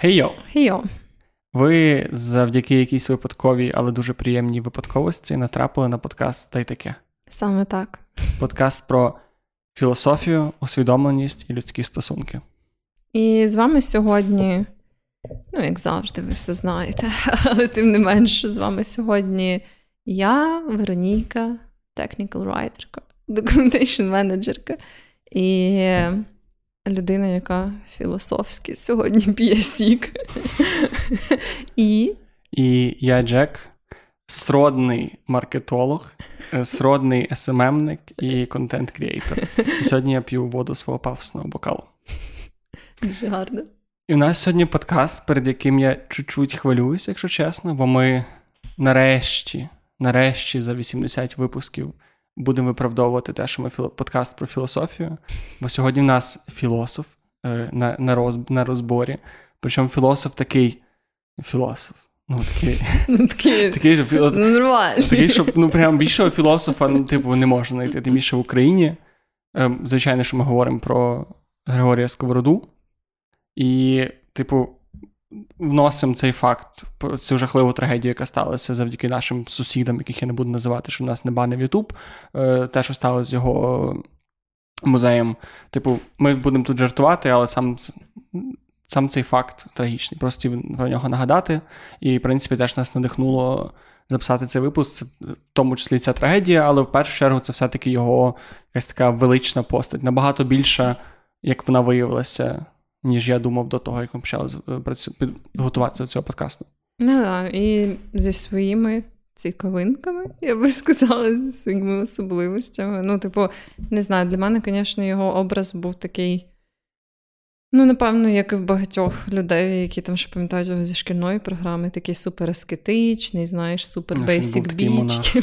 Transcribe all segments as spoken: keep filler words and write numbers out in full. Хей-йо! Хей-йо! Ви завдяки якійсь випадковій, але дуже приємній випадковості натрапили на подкаст «Та й таке». Саме так. Подкаст про філософію, усвідомленість і людські стосунки. І з вами сьогодні, ну як завжди, ви все знаєте, але тим не менше, з вами сьогодні я, Вероніка, технікал-райтерка, документейшн-менеджерка і... людина, яка філософськи сьогодні п'є сік. І? І я Джек, сродний маркетолог, сродний ес-ем-ем-ник і контент-кріейтор. І сьогодні я п'ю воду свого пафосного бокалу. Дуже гарно. І в нас сьогодні подкаст, перед яким я чуть-чуть хвилююсь, якщо чесно, бо ми нарешті, нарешті за вісімдесят випусків будемо виправдовувати те, що ми філо... подкаст про філософію, бо сьогодні в нас філософ е, на, на, роз... на розборі. Причому філософ такий... Філософ. Ну, такий... Ну, такий... такий що філо... Ну, нормально. Такий, що, ну, прям більшого філософа, ну, типу, не можна знайти. Тим більше в Україні. Е, звичайно, що ми говоримо про Григорія Сковороду. І, типу, вносимо цей факт, цю жахливу трагедію, яка сталася завдяки нашим сусідам, яких я не буду називати, що в нас не банив Ютуб, те, що сталося з його музеєм. Типу, ми будемо тут жартувати, але сам, сам цей факт трагічний. Просто про нього нагадати. І, в принципі, теж нас надихнуло записати цей випуск, в тому числі ця трагедія, але в першу чергу це все-таки його якась така велична постать. Набагато більша, як вона виявилася, ніж я думав до того, як ми почали підготуватися до цього подкасту. Ну так, і зі своїми цікавинками, я би сказала, зі своїми особливостями. Ну, типу, не знаю, для мене, звісно, його образ був такий, ну, напевно, як і в багатьох людей, які там ще пам'ятають його зі шкільної програми, такий супераскетичний, знаєш, супер-бейсік-біч.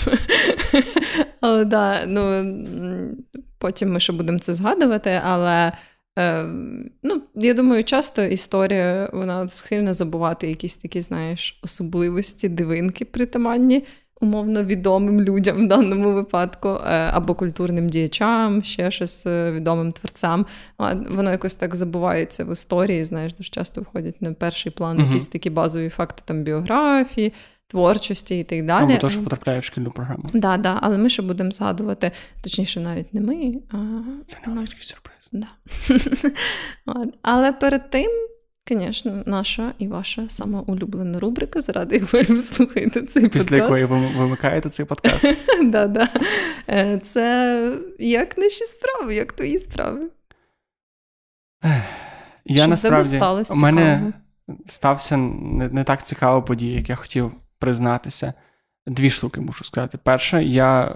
Але, так, ну, потім ми ще будемо це згадувати, але... Ну, я думаю, часто історія, вона схильна забувати якісь такі, знаєш, особливості, дивинки притаманні умовно відомим людям в даному випадку, або культурним діячам, ще щось відомим творцям. Воно якось так забувається в історії, знаєш, дуже часто входять на перший план угу. якісь такі базові факти там біографії, творчості і так далі. Або те, що потрапляє в шкільну програму. Так, да, так, да, але ми ще будемо згадувати, точніше, навіть не ми. А... Це невеличкий сюрприз. Да. Але перед тим, звісно, наша і ваша сама улюблена рубрика, заради якої ви слухаєте цей Після подкаст. Після якої ви вимикаєте цей подкаст. да, да. Це як наші справи, як твої справи. Я Щоб насправді... У мене... Стався не, не так цікава подія, як я хотів признатися. Дві штуки, мушу сказати. Перше, я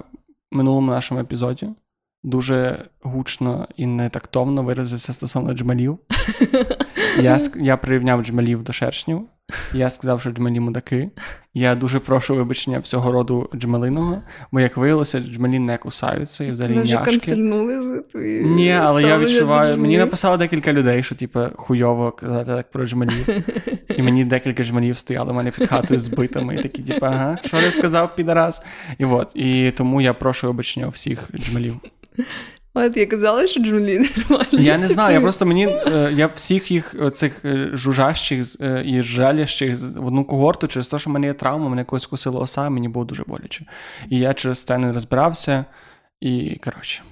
в минулому нашому епізоді дуже гучно і нетактовно виразився стосовно джмелів. Я, я прирівняв джмелів до шершнів. Я сказав, що джмелі мудаки. Я дуже прошу вибачення всього роду джмелиного, бо, як виявилося, джмелі не кусаються і взагалі няшки. Ви вже канцельнули за твої... Ні, але я відчуваю... Мені написало декілька людей, що, типу, хуйово казати так про джмелів. І мені декілька джмелів стояли в мене під хатою з битами. І такі, типу, ага, що я сказав, підарас? І от, і тому я прошу вибачення всіх джмелів. От, я казала, що джмелі нормальні. Я не знаю, я просто мені, я всіх їх цих жужащих і жалящих в одну когорту через те, що в мене є травма, мене когось кусило оса, мені було дуже боляче. І я через це не розбирався, і, коротше,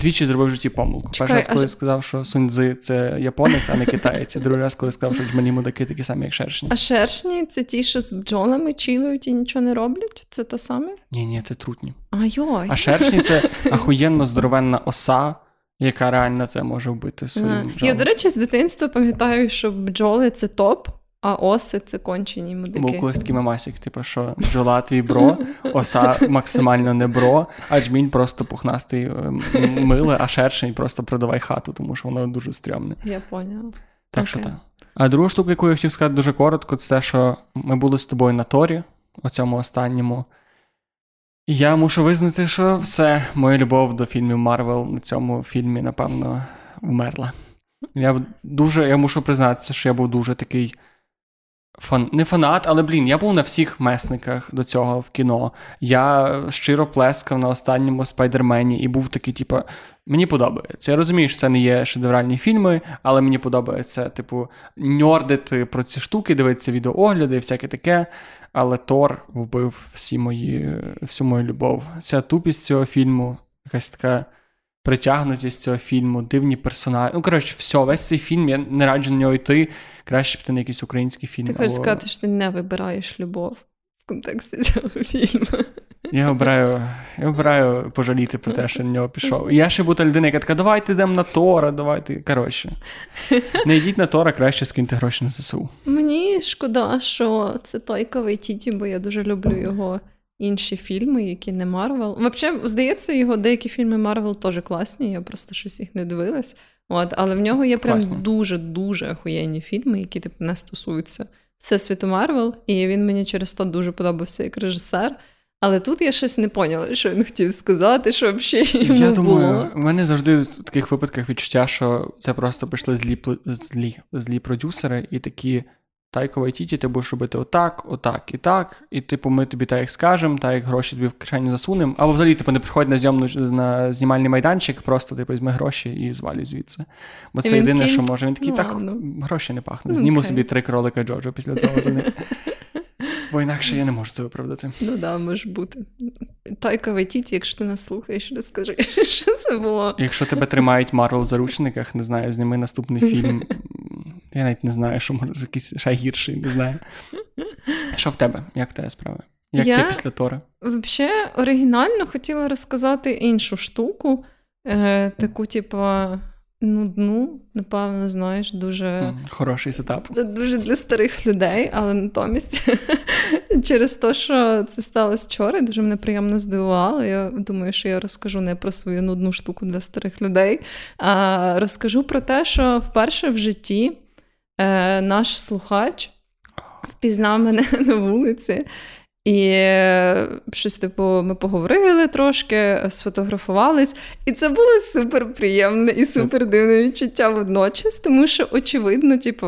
двічі зробив в житті помилку. Перший раз, коли а... сказав, що Сунь-цзи – це японець, а не китаєць. І другий раз, коли сказав, що джмелі мудаки такі самі, як шершні. А шершні – це ті, що з бджолами чилують і нічого не роблять? Це то саме? Ні-ні, це трутні. Ай-ой. А шершні – це ахуєнно здоровенна оса, яка реально це може вбити своїм бджолом. Я, до речі, з дитинства пам'ятаю, що бджоли – це топ. А оси – це кончені мудики. Був колись такий мемасік, типу, що бджола твій бро, оса максимально не бро, а джмінь просто пухнастий миле, а шершень просто продавай хату, тому що воно дуже стрьомне. Я поняла. Так okay. що так. А друга штука, яку я хотів сказати дуже коротко, це те, що ми були з тобою на Торі, о цьому останньому. І я мушу визнати, що все, моя любов до фільмів Марвел на цьому фільмі, напевно, вмерла. Я дуже, я мушу признатися, що я був дуже такий фан... не фанат, але, блін, я був на всіх месниках до цього в кіно. Я щиро плескав на останньому «Спайдермені» і був такий, типу, мені подобається. Я розумію, що це не є шедевральні фільми, але мені подобається, типу, ньордити про ці штуки, дивитися відеоогляди і всяке таке. Але Тор вбив всі мої, всю мою любов. Ця тупість цього фільму, якась така притягнутість цього фільму, дивні персонажі. Ну, коротше, все, весь цей фільм, я не раджу на нього йти, краще б ти на якийсь український фільм. Ти або... хочеш сказати, що ти не вибираєш любов в контексті цього фільму. Я обираю, я обираю пожаліти про те, що на нього пішов. І я ще бута людина, яка така, давайте йдемо на Тора, давайте, коротше. Не йдіть на Тора, краще скиньте гроші на ЗСУ. Мені шкода, що це Тайка Вайтіті, бо я дуже люблю його інші фільми, які не Марвел. Взагалі, здається, його деякі фільми Марвел теж класні, я просто щось їх не дивилась. От, але в нього є прям класні, дуже-дуже охуєнні фільми, які типу, не стосуються всесвіту Марвел, і він мені через то дуже подобався як режисер. Але тут я щось не поняла, що він хотів сказати, що взагалі йому я думаю, було. В мене завжди в таких випадках відчуття, що це просто пішли злі, злі, злі продюсери і такі... Тайка Вайтіті, ти будеш робити отак, отак і так, і типу ми тобі так як скажемо, так як гроші тобі в кишеню засунемо, або взагалі типу не приходь на зйомну на знімальний майданчик, просто типу візьми гроші і звалюй звідси. Бо це і єдине, такий... що може. Він такий, ну, так, ну, гроші не пахне. Зніму okay. собі три кролика Джоджо після цього за них. Бо інакше я не можу це виправдати. Ну да, може бути. Тайка Вайтіті, якщо ти нас слухаєш, розкажи, що це було. Якщо тебе тримають Марвел в заручниках, не знаю, зніми наступний фільм. Я навіть не знаю, що може якийсь ще гірший, не знаю. Що в тебе? Як в тебе справи? Як я ти після Тора? Я взагалі оригінально хотіла розказати іншу штуку, е, таку, типа, нудну, напевно, знаєш, дуже... Хороший сетап. Дуже для старих людей, але натомість через те, що це сталося вчора, дуже мене приємно здивувало. Я думаю, що я розкажу не про свою нудну штуку для старих людей, а розкажу про те, що вперше в житті наш слухач впізнав мене на вулиці. І щось, типу, ми поговорили трошки, сфотографувались. І це було супер приємне і супер дивне відчуття водночас, тому що, очевидно, типу,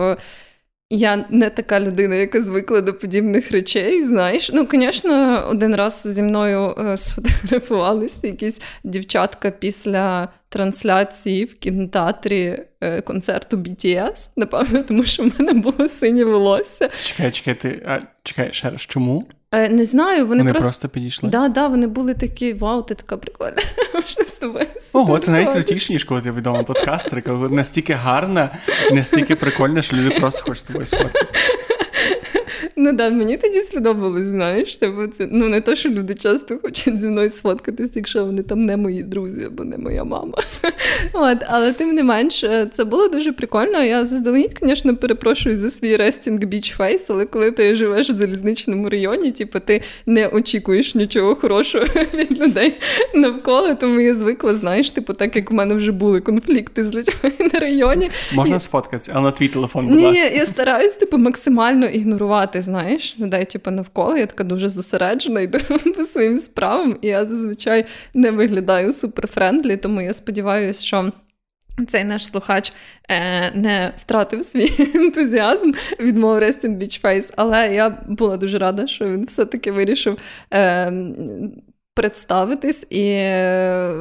я не така людина, яка звикла до подібних речей, знаєш. Ну, звісно, один раз зі мною сфотографувалися якісь дівчатка після трансляції в кінотеатрі концерту бі ті ес, напевно, тому що в мене було синє волосся. Чекай, чекай, ти, а, чекай, ще раз, чому? Не знаю, вони, вони про... просто підійшли. Так, да, да, вони були такі, вау, ти така прикольна, можна з тобою. Ого, це навіть крутіше, ніж коли ти відома подкастерка, настільки гарна, настільки прикольна, що люди просто хочуть з тобою сфоткати. Ну так, да, мені тоді сподобалось, знаєш, тобі це, ну не те, що люди часто хочуть зі мною сфоткатись, якщо вони там не мої друзі або не моя мама. От, але тим не менш, це було дуже прикольно. Я заздалегідь, звісно, перепрошую за свій resting beach face, але коли ти живеш в залізничному районі, типу, ти не очікуєш нічого хорошого від людей навколо, тому я звикла, знаєш, типу, так як у мене вже були конфлікти з людьми на районі. Можна сфоткатися, а на твій телефон, будь ласка. Ні, я стараюсь, типу, максимально ігнорувати, знаєш, людей, типу, навколо, я така дуже зосереджена, йду по своїм справам, і я зазвичай не виглядаю суперфрендлі, тому я сподіваюся, що цей наш слухач е- не втратив свій ентузіазм від мого resting beach face, але я була дуже рада, що він все-таки вирішив е- представитись і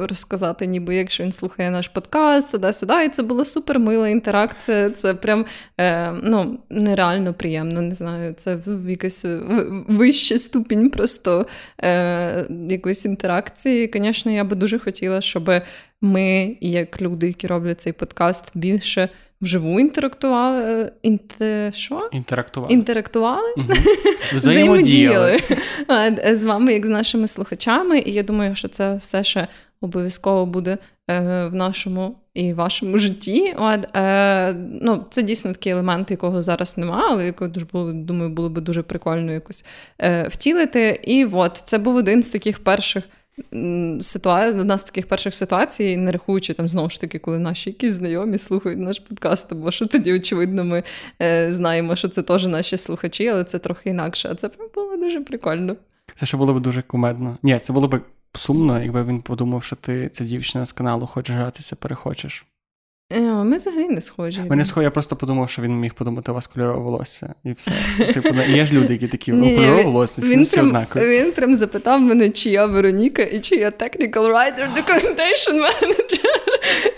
розказати, ніби якщо він слухає наш подкаст, туди-сюди. І це була супер мила інтеракція. Це прям е, ну, нереально приємно, не знаю, це в якийсь вищий ступінь просто е, якоїсь інтеракції. І, звісно, я би дуже хотіла, щоб ми, як люди, які роблять цей подкаст, більше вживу інтерактували. Інте... Що? Інтерактували. Інтерактували? Угу. Взаємодіяли. Взаємодіяли. З вами, як з нашими слухачами. І я думаю, що це все ще обов'язково буде в нашому і вашому житті. Ну, це дійсно такий елемент, якого зараз немає, але якого, думаю, було б дуже прикольно якось втілити. І от, це був один з таких перших Ситуа... одна з таких перших ситуацій, не рахуючи, там, знову ж таки, коли наші якісь знайомі слухають наш подкаст, бо що тоді, очевидно, ми е, знаємо, що це теж наші слухачі, але це трохи інакше, а це було дуже прикольно. Це ще було б дуже кумедно. Ні, це було б сумно, якби він подумав, що ти, ця дівчина з каналу, хочеш гратися, перехочеш. Ми взагалі не схожі. Ми не схожі, я просто подумав, що він міг подумати, у вас кольорове волосся. І все. Типу, є ж люди, які такі, ну, кольорове волосся, він всі однакові. Він прям запитав мене, чи я Вероніка і чи я Technical Writer Documentation Manager.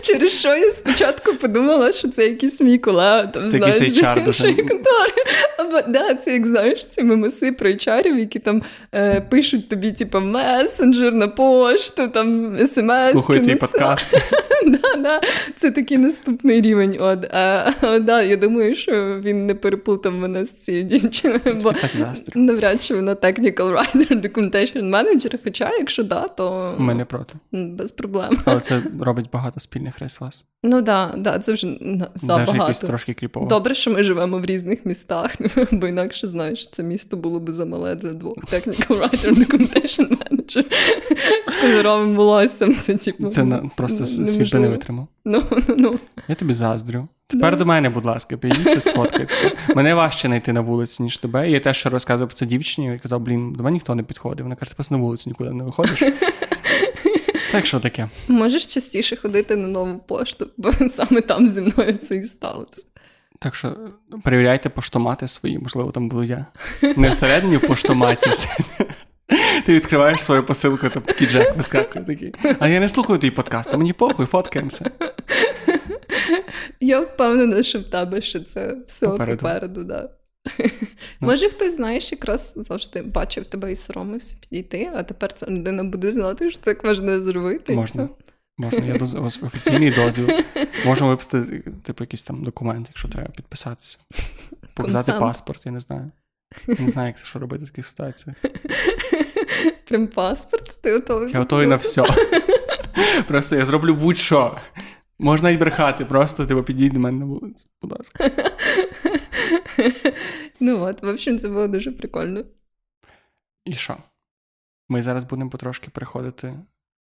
Через що я спочатку подумала, що це якийсь мій колега, там, це знаєш, з іншої контори. Або, да, це, як, знаєш, ці мемеси про ейч ар-ів, які там е, пишуть тобі, типу, месенджер на пошту, там, смс. Слухаю твій подкаст. Да, да, це такий наступний рівень. От, а, а, да, я думаю, що він не переплутав мене з цією дівчиною, бо навряд чи вона Technical Writer, Documentation Manager, хоча, якщо да, то... Ми не проти. Без проблем. Але це робить багато спільних рис вас. Ну да, да, це вже забагато. Даже якось трошки кріпово. Добре, що ми живемо в різних містах, бо інакше, знаєш, це місто було би замале для двох. Technical Writer, Documentation Manager з кольоровим волоссям. Це, типу, це не, просто світ не витримав. Ну, ну, ну. Я тобі заздрю. Тепер да. До мене, будь ласка, підійдіть і сфоткайтеся. Мене важче знайти на вулицю, ніж тебе. І я теж розказував про це дівчині, і казав, блін, до мене ніхто не підходив. Вона каже, ти просто на вулицю нікуди не виходиш. Так що таке? Можеш частіше ходити на нову пошту, бо саме там зі мною це і сталося. Так що перевіряйте поштомати свої, можливо, там буду я. Не всередині в поштоматі. Ти відкриваєш свою посилку, там такий Джек вискакує такий. А я не слухаю твій подкаст, а мені похуй, фоткаємося. Я впевнена, що в тебе ще це все попереду. попереду да. Ну. Може, хтось, знаєш, якраз завжди бачив тебе і соромився підійти, а тепер ця людина буде знати, що так можна зробити. Можна. Можна, я доз... офіційний дозвіл. Можна виписати, типу, якийсь там документ, якщо треба підписатися. Показати паспорт, я не знаю. Я не знаю, як що робити в таких ситуаціях. Прям паспорт? Ти готовий? Я готовий на все. Просто я зроблю будь-що. Можна й брехати, просто типу, підійди до мене на вулицю, будь ласка. Ну от, в общем, це було дуже прикольно. І що? Ми зараз будемо потрошки переходити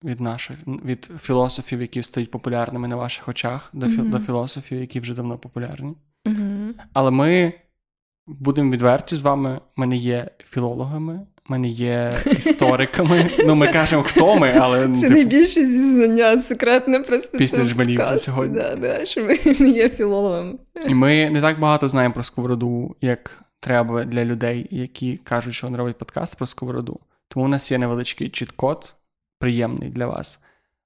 від наших, від філософів, які стають популярними на ваших очах, до, mm-hmm. до філософів, які вже давно популярні. Mm-hmm. Але ми будемо відверті з вами, ми не є філологами, ми не є істориками. Ну, ми це, кажемо, хто ми, але... Це типу, найбільше зізнання, секретне просто. Пісня джмелівця сьогодні. Да, да, що ми не є філологами. І ми не так багато знаємо про Сковороду, як треба для людей, які кажуть, що він робить подкаст про Сковороду. Тому у нас є невеличкий чіт-код, приємний для вас.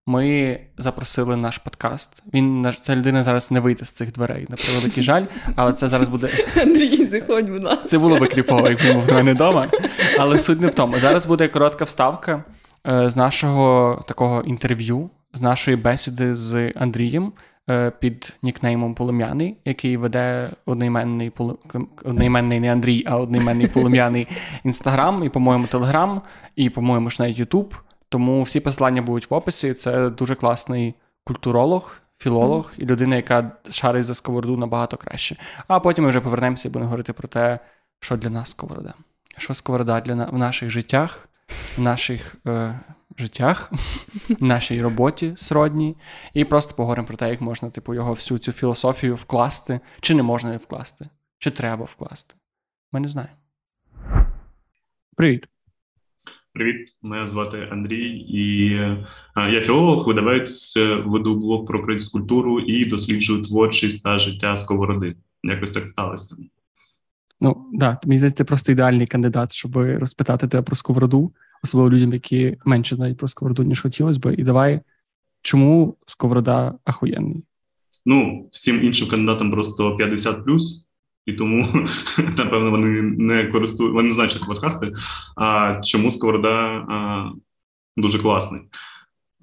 Ми запросили наш подкаст. Він, ця людина зараз не вийде з цих дверей, на превеликий жаль, але це зараз буде... Андрій, заходь, будь ласка. Це було би кріпово, якби був в мене вдома. Але суть не в тому. Зараз буде коротка вставка е, з нашого такого інтерв'ю, з нашої бесіди з Андрієм е, під нікнеймом Полум'яний, який веде одноіменний, полу... одноіменний не Андрій, а одноіменний Полум'яний Інстаграм і, по-моєму, Телеграм, і, по-моєму, ж навіть Ютуб. Тому всі посилання будуть в описі. Це дуже класний культуролог, філолог mm. і людина, яка шарить за Сковороду набагато краще. А потім ми вже повернемося і будемо говорити про те, що для нас Сковорода. Що Сковорода для на... в наших життях, в наших е... життях, в нашій роботі сродній. І просто поговоримо про те, як можна типу, його всю цю філософію вкласти, чи не можна її вкласти, чи треба вкласти. Ми не знаємо. Привіт. Привіт, мене звати Андрій, і я філолог, видавець, веду блог про українську культуру і досліджую творчість та життя Сковороди. Якось так сталося. Ну, так, мені здається, ти просто ідеальний кандидат, щоб розпитати тебе про Сковороду, особливо людям, які менше знають про Сковороду, ніж хотілося б. І давай, чому Сковорода ахуєнний? Ну, всім іншим кандидатам просто п'ятдесят плюс. І тому, напевно, вони не користують, вони не знають, що це подкасти. А чому Сковорода а, дуже класний?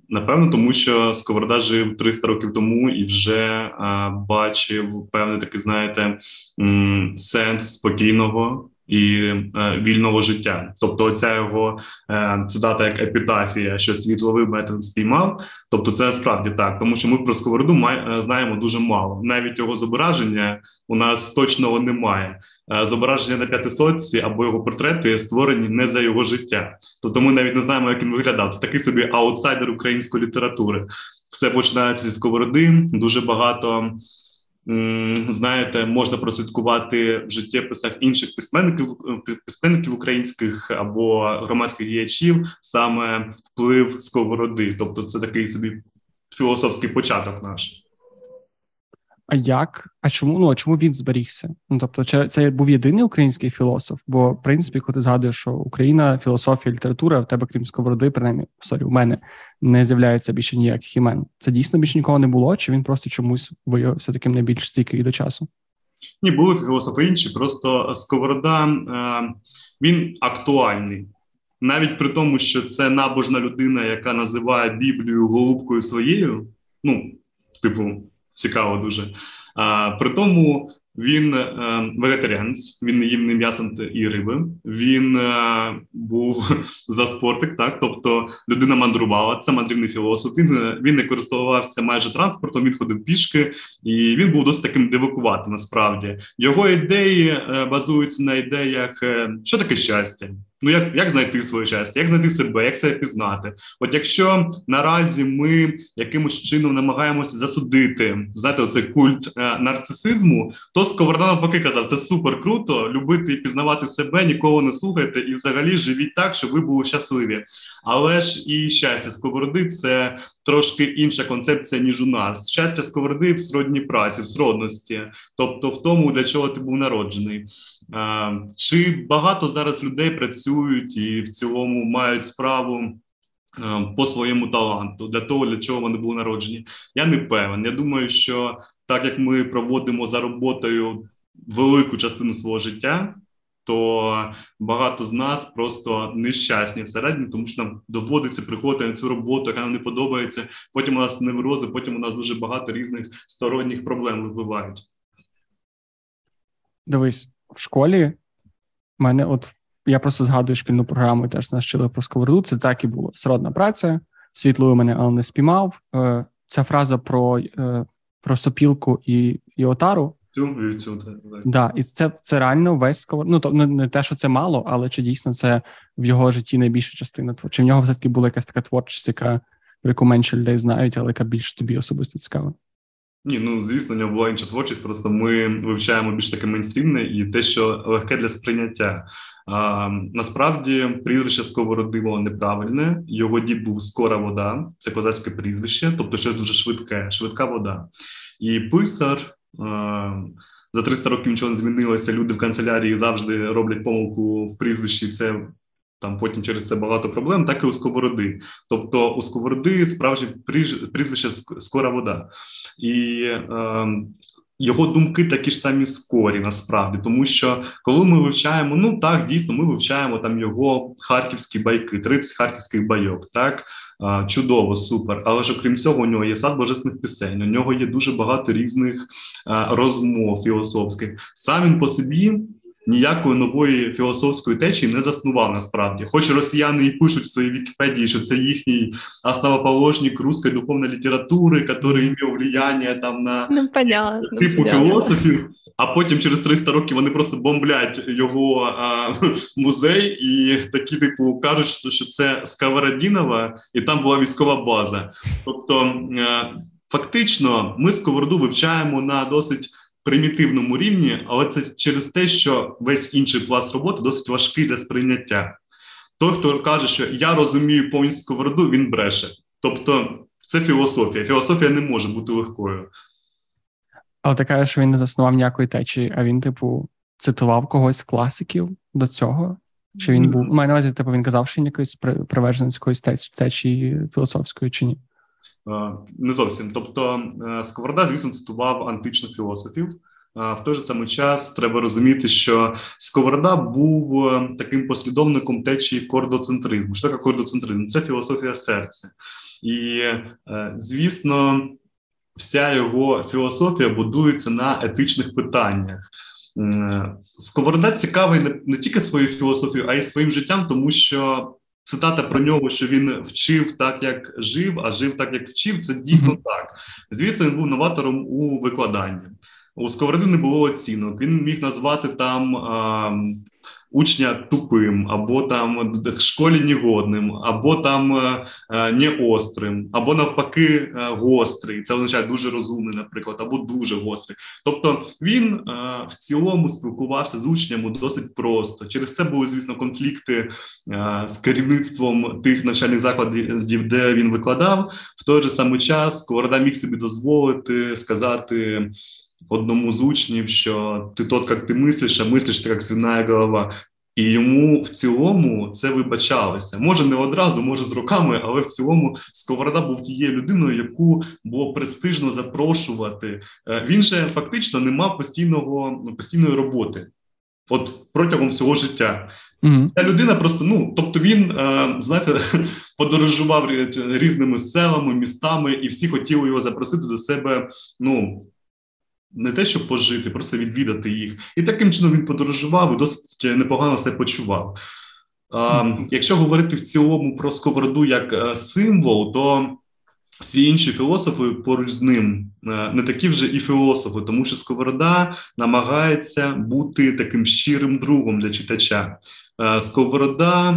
Напевно, тому що Сковорода жив триста років тому і вже а, бачив певний такий, знаєте, м- сенс спокійного і а, вільного життя. Тобто, оця його а, цитата як епітафія, що світ ловив, метод спіймав. Тобто, це справді так, тому що ми про Сковороду май, знаємо дуже мало. Навіть його зображення у нас точного немає. Зображення на п'ятисотці або його портрети створені не за його життя. Тобто ми навіть не знаємо, як він виглядав. Це такий собі аутсайдер української літератури. Все починається зі Сковороди, дуже багато... Знаєте, можна прослідкувати в житті писав інших письменників, письменників українських або громадських діячів, саме вплив Сковороди. Тобто це такий собі філософський початок наш. а як, а чому, ну, а чому він зберігся? Ну, тобто, це був єдиний український філософ? Бо, в принципі, коли ти згадуєш, що Україна, філософія, література, в тебе, крім Сковороди, принаймні, сорі, у мене, не з'являється більше ніяких імен. Це дійсно більше нікого не було, чи він просто чомусь виявився таким найбільш стійкий до часу? Ні, були філософи інші, просто Сковорода, він актуальний. Навіть при тому, що це набожна людина, яка називає Біблію голубкою своєю, ну, типу, цікаво дуже. А, при тому він е, вегетаріанець, він не їв ні м'яса і риби, він е, був за спортик, так, тобто людина мандрувала, це мандрівний філософ, він, він не користувався майже транспортом, він ходив пішки, і він був досить таким дивакуватим насправді. Його ідеї е, базуються на ідеях, е, що таке щастя? Ну, як, як знайти своє щастя, як знайти себе, як себе пізнати? От якщо наразі ми якимось чином намагаємося засудити, знаєте, оцей культ е, нарцисизму, то Сковорода навпаки казав, це супер круто, любити і пізнавати себе, нікого не слухайте і взагалі живіть так, щоб ви були щасливі. Але ж і щастя Сковороди – це трошки інша концепція, ніж у нас. Щастя Сковороди в сродній праці, в сродності, тобто в тому, для чого ти був народжений. Е, чи багато зараз людей працює і в цілому мають справу по своєму таланту, для того, для чого вони були народжені. Я не певен. Я думаю, що так як ми проводимо за роботою велику частину свого життя, то багато з нас просто нещасні всередині, тому що нам доводиться приходити на цю роботу, яка нам не подобається, потім у нас неврози, потім у нас дуже багато різних сторонніх проблем випливають. Дивись, в школі в мене от я просто згадую шкільну програму, теж нас вчили про Сковороду. Це так і було. Сродна праця, світ ловив мене, але не спіймав. Е, ця фраза про, е, про сопілку і, і отару. Цю, цю, так. Да, і це, це реально весь Сковорода. Ну, то, не, не те, що це мало, але чи дійсно це в його житті найбільша частина? Чи в нього все-таки була якась така творчість, яка, яку менше людей знають, але яка більш тобі особисто цікава? Ні, ну, звісно, в нього була інша творчість, просто ми вивчаємо більш таке мейнстрімне і те, що легке для сприйняття. А, насправді, прізвище Сковороди було неправильне, його дід був Скора вода, це козацьке прізвище, тобто щось дуже швидке, швидка вода. І писар, а, за триста років нічого не змінилося, люди в канцелярії завжди роблять помилку в прізвищі, це... Там потім через це багато проблем, так і у Сковороди. Тобто у Сковороди справжнє прізвище Скора вода. І е, його думки такі ж самі скорі, насправді. Тому що, коли ми вивчаємо, ну так, дійсно, ми вивчаємо там його харківські байки, тридцять харківських байок, так? Е, чудово, супер. Але ж, окрім цього, у нього є сад божественних пісень, у нього є дуже багато різних е, розмов філософських. Сам він по собі ніякої нової філософської течії не заснував насправді. Хоч росіяни і пишуть в своїй Вікіпедії, що це їхній основоположник русської духовної літератури, який мав влияння там на ну, понятно, типу понятно. філософів, а потім через триста років вони просто бомблять його а, музей і такі типу кажуть, що це Сковородінова, і там була військова база. Тобто фактично ми Сковороду вивчаємо на досить примітивному рівні, але це через те, що весь інший пласт роботи досить важкий для сприйняття. Той, хто каже, що я розумію повністю Сковороду, він бреше. Тобто це філософія. Філософія не може бути легкою. Але ти кажеш, що він не заснував ніякої течії, а він, типу, цитував когось з класиків до цього? Чи він був, маю на увазі, типу, він казав, що він якоїсь привержений з якоїсь течії філософської чи ні? Не зовсім. Тобто Сковорода, звісно, цитував античних філософів. В той же самий час треба розуміти, що Сковорода був таким послідовником течії кордоцентризму. Що таке кордоцентризм? Це філософія серця. І, звісно, вся його філософія будується на етичних питаннях. Сковорода цікавий не тільки своєю філософією, а й своїм життям, тому що цитата про нього, що він вчив так, як жив, а жив так, як вчив, це дійсно так. Звісно, він був новатором у викладанні. У Сковороди не було оцінок. Він міг назвати там а, учня тупим, або там в школі негодним, або там неострим, або навпаки гострий. Це означає дуже розумний, наприклад, або дуже гострий. Тобто він в цілому спілкувався з учнями досить просто. Через це були, звісно, конфлікти з керівництвом тих навчальних закладів, де він викладав. В той же самий час Сковорода міг собі дозволити сказати одному з учнів, що ти тот, як ти мислиш, а мислиш ти, як свиная голова. І йому в цілому це вибачалося. Може не одразу, може з роками, але в цілому Сковорода був тією людиною, яку було престижно запрошувати. Він же фактично не мав постійного, постійної роботи. От протягом всього життя. Mm-hmm. Ця людина просто, ну, тобто він, е, знаєте, подорожував різними селами, містами, і всі хотіли його запросити до себе, ну, не те, щоб пожити, просто відвідати їх. І таким чином він подорожував і досить непогано себе почував. Е, mm-hmm. Якщо говорити в цілому про Сковороду як символ, то всі інші філософи поруч з ним не такі вже і філософи, тому що Сковорода намагається бути таким щирим другом для читача. Сковорода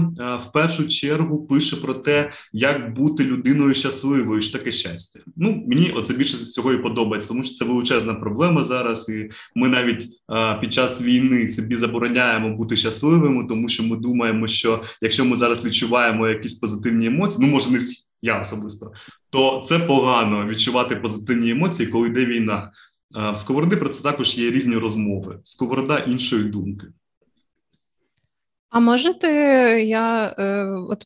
в першу чергу пише про те, як бути людиною щасливою, що таке щастя. Ну, мені оце більше всього і подобається, тому що це величезна проблема зараз, і ми навіть а, під час війни собі забороняємо бути щасливими, тому що ми думаємо, що якщо ми зараз відчуваємо якісь позитивні емоції, ну, може, не всі, я особисто, то це погано відчувати позитивні емоції, коли йде війна. А в Сковороди про це також є різні розмови. Сковорода іншої думки. А може ти, я, от,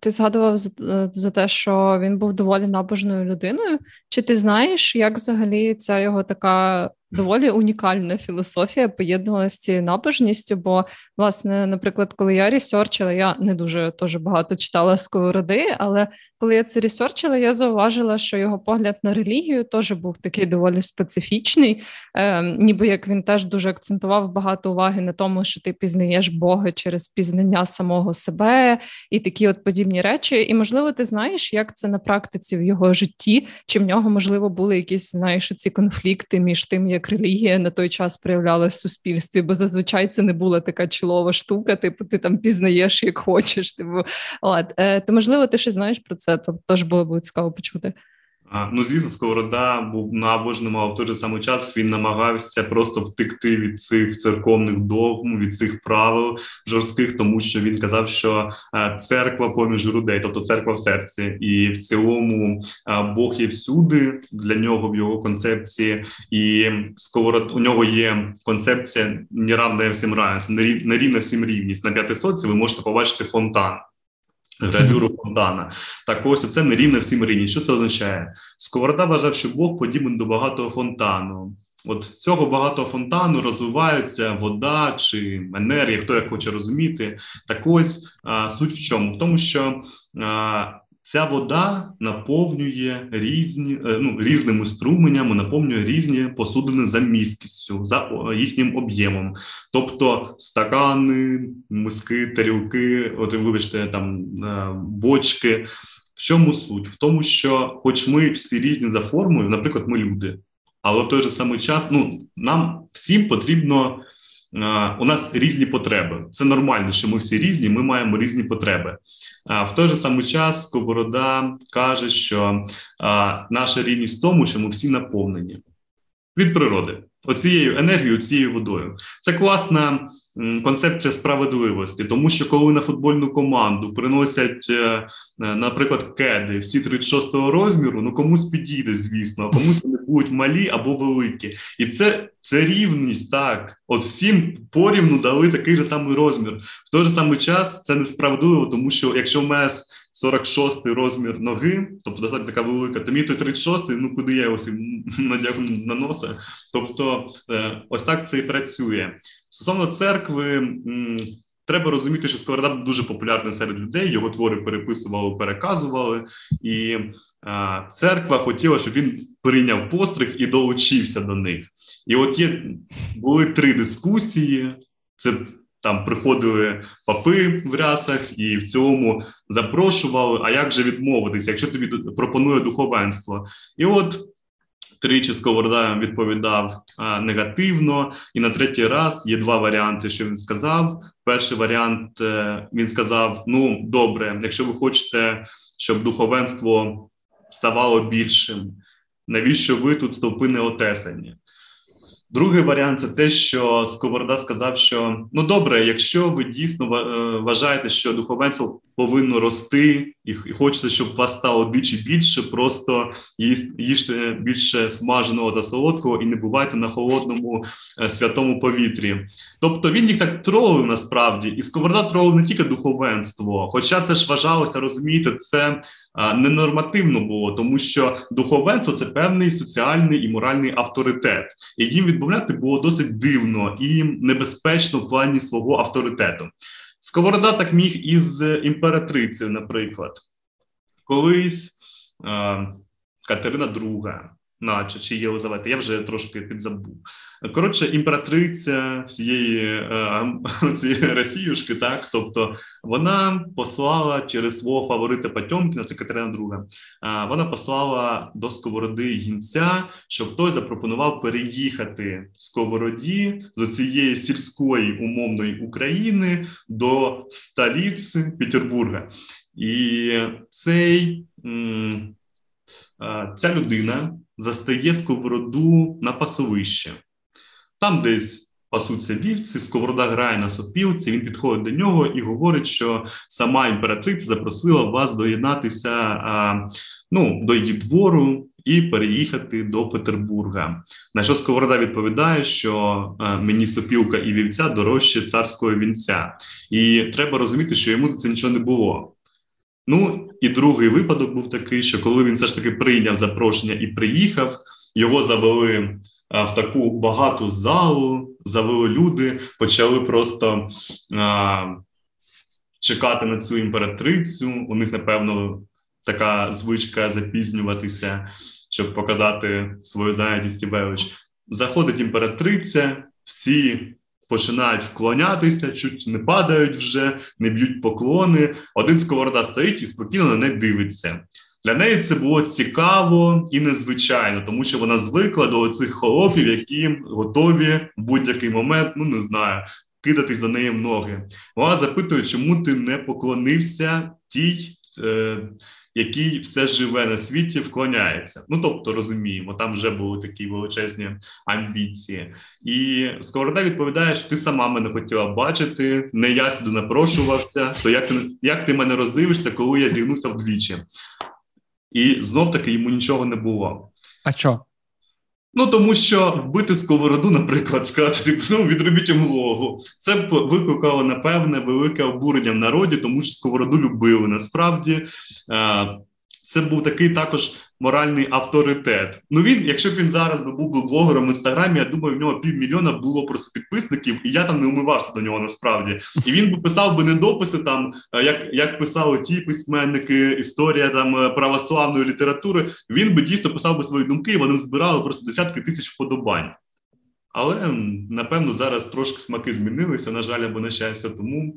ти згадував за, за те, що він був доволі набожною людиною. Чи ти знаєш, як взагалі ця його така доволі унікальна філософія поєднувалася з цією набожністю? Бо, власне, наприклад, коли я ресерчила, я не дуже теж багато читала Сковороди, але коли я це ресерчила, я зауважила, що його погляд на релігію теж був такий доволі специфічний, е, ніби як він теж дуже акцентував багато уваги на тому, що ти пізнаєш Бога через пізнання самого себе і такі от подібні речі. І, можливо, ти знаєш, як це на практиці в його житті, чи в нього, можливо, були якісь, знаєш, ці конфлікти між тим, як релігія на той час проявлялась в суспільстві, бо зазвичай це не була така чолова штука, типу ти там пізнаєш, як хочеш. Типу. От. Е, то, можливо, ти ще знаєш про це, то теж було б цікаво почути. А, ну, звісно, Сковорода був набожним, а в той же самий час він намагався просто втекти від цих церковних догм, від цих правил жорстких, тому що він казав, що церква поміж людей, тобто церква в серці. І в цілому Бог є всюди для нього, в його концепції. І Сковорода, у нього є концепція «неравне всім равенство», «нерівна всім рівність». На п'ятисотці ви можете побачити фонтан. Гравюру фонтана. Так ось це нерівне всім рівні. Що це означає? Сковорода вважав, що Бог подібен до багатого фонтану. От з цього багатого фонтану розвивається вода чи енергія, хто як хоче розуміти. Так ось а, суть в чому? В тому, що а, ця вода наповнює різні, ну, різними струменями, наповнює різні посудини за місткістю, за їхнім об'ємом. Тобто стакани, миски, тарілки, от, вибачте, там, бочки. В чому суть? В тому, що хоч ми всі різні за формою, наприклад, ми люди, але в той же самий час, ну, нам всім потрібно... У нас різні потреби. Це нормально, що ми всі різні, ми маємо різні потреби. А в той же самий час Сковорода каже, що а, наша рівність в тому, що ми всі наповнені від природи. Оцією енергією, цією водою. Це класна концепція справедливості, тому що коли на футбольну команду приносять, наприклад, кеди всі тридцять шостого розміру, ну комусь підійде, звісно, а комусь вони будуть малі або великі. І це, це рівність, так. От всім порівну дали такий же самий розмір. В той же самий час це несправедливо, тому що якщо в мене сорок шостий розмір ноги, тобто достатньо така велика, то мій той тридцять шостий, ну куди я його надягну на носа. Тобто ось так це і працює. Стосовно церкви, треба розуміти, що Сковорода був дуже популярний серед людей, його твори переписували, переказували, і церква хотіла, щоб він прийняв постриг і долучився до них. І от є, були три дискусії, це... Там приходили папи в рясах і в цілому запрошували, а як же відмовитися, якщо тобі пропонує духовенство. І от тричі Сковорода відповідав а, негативно, і на третій раз є два варіанти, що він сказав. Перший варіант, він сказав, ну, добре, якщо ви хочете, щоб духовенство ставало більшим, навіщо ви тут стовпи не отесані? Другий варіант – це те, що Сковорода сказав, що, ну, добре, якщо ви дійсно вважаєте, що духовенство повинно рости і хочете, щоб вас стало двічі більше, просто їжте більше смаженого та солодкого і не бувайте на холодному святому повітрі. Тобто він їх так тролив насправді, і Сковорода тролив не тільки духовенство, хоча це ж вважалося, розумієте, це ненормативно було, тому що духовенство – це певний соціальний і моральний авторитет, і їм відмовляти було досить дивно і небезпечно в плані свого авторитету. Сковорода так міг із імператрицею, наприклад. Колись е, Катерина друга, наче, чи Єлизавета, я вже трошки підзабув. Коротше, імператриця цієї, е, цієї росіюшки, так, тобто вона послала через свого фаворита Потьомкіна, це Катерина друга, е, вона послала до Сковороди гінця, щоб той запропонував переїхати Сковороді з цієї сільської умовної України до столиці Петербурга. І цей, м- е, ця людина застає Сковороду на пасовище. Там десь пасуться вівці, Сковорода грає на сопілці, він підходить до нього і говорить, що сама імператриця запросила вас доєднатися а, ну, до її двору і переїхати до Петербурга. На що Сковорода відповідає, що а, мені сопілка і вівця дорожче царського вінця. І треба розуміти, що йому за це нічого не було. Ну, і другий випадок був такий, що коли він все ж таки прийняв запрошення і приїхав, його завели в таку багату залу, завели люди, почали просто а, чекати на цю імператрицю. У них, напевно, така звичка запізнюватися, щоб показати свою зайнятість і велич. Заходить імператриця, всі починають вклонятися, чуть не падають вже, не б'ють поклони. Один Сковорода стоїть і спокійно на неї дивиться. Для неї це було цікаво і незвичайно, тому що вона звикла до цих холопів, які готові в будь-який момент, ну не знаю, кидатись до неї в ноги. Вона запитує, чому ти не поклонився тій, е, якій все живе на світі, вклоняється. Ну, тобто, розуміємо, там вже були такі величезні амбіції. І Сковорода відповідає, що ти сама мене хотіла бачити, не я сюди напрошувався, то як ти, як ти мене роздивишся, коли я зігнуся вдвічі? І знов-таки йому нічого не було. А що? Ну, тому що вбити Сковороду, наприклад, сказати, ну, відробіть йому логу. Це викликало, напевне, велике обурення в народі, тому що Сковороду любили. Насправді, це був такий також моральний авторитет. Ну, він, якщо б він зараз був блогером в Інстаграмі, я думаю, в нього півмільйона було просто підписників, і я там не умивався до нього насправді. І він би писав би недописи там, як, як писали ті письменники, історія там православної літератури. Він би дійсно писав би свої думки, і вони збирали просто десятки тисяч вподобань. Але, напевно, зараз трошки смаки змінилися, на жаль, або на щастя, тому...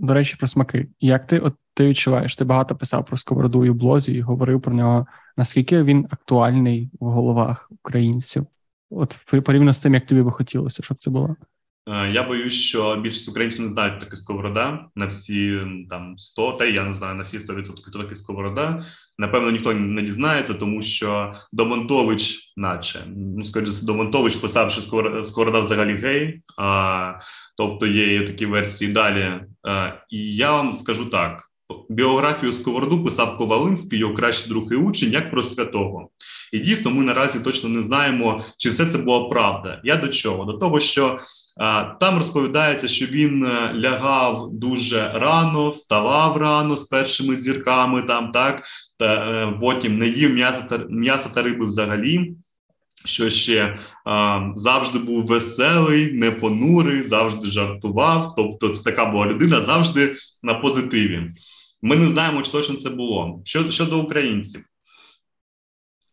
До речі, про смаки. Як ти, от, ти відчуваєш? Ти багато писав про Сковороду і в блозі і говорив про нього. Наскільки він актуальний в головах українців? От порівняно з тим, як тобі би хотілося, щоб це було? Я боюсь, що більшість українців не знають, таке Сковорода. На всі там сто, та й я не знаю, на всі сто відсотків то таке Сковорода. Напевно, ніхто не дізнається, тому що Домонтович, наче, ну, скажімо, Домонтович писав, що Сковорода взагалі гей, а, тобто є такі версії далі. А, і я вам скажу так. Біографію Сковороду писав Ковалинський, його кращий друг і учень, як про святого. І дійсно, ми наразі точно не знаємо, чи все це була правда. Я до чого? До того, що а, там розповідається, що він лягав дуже рано, вставав рано з першими зірками, там, так, та, е, потім не їв м'яса та, м'яса та риби взагалі, що ще а, завжди був веселий, не понурий, завжди жартував. Тобто це така була людина завжди на позитиві. Ми не знаємо, чи точно це було. Щодо українців.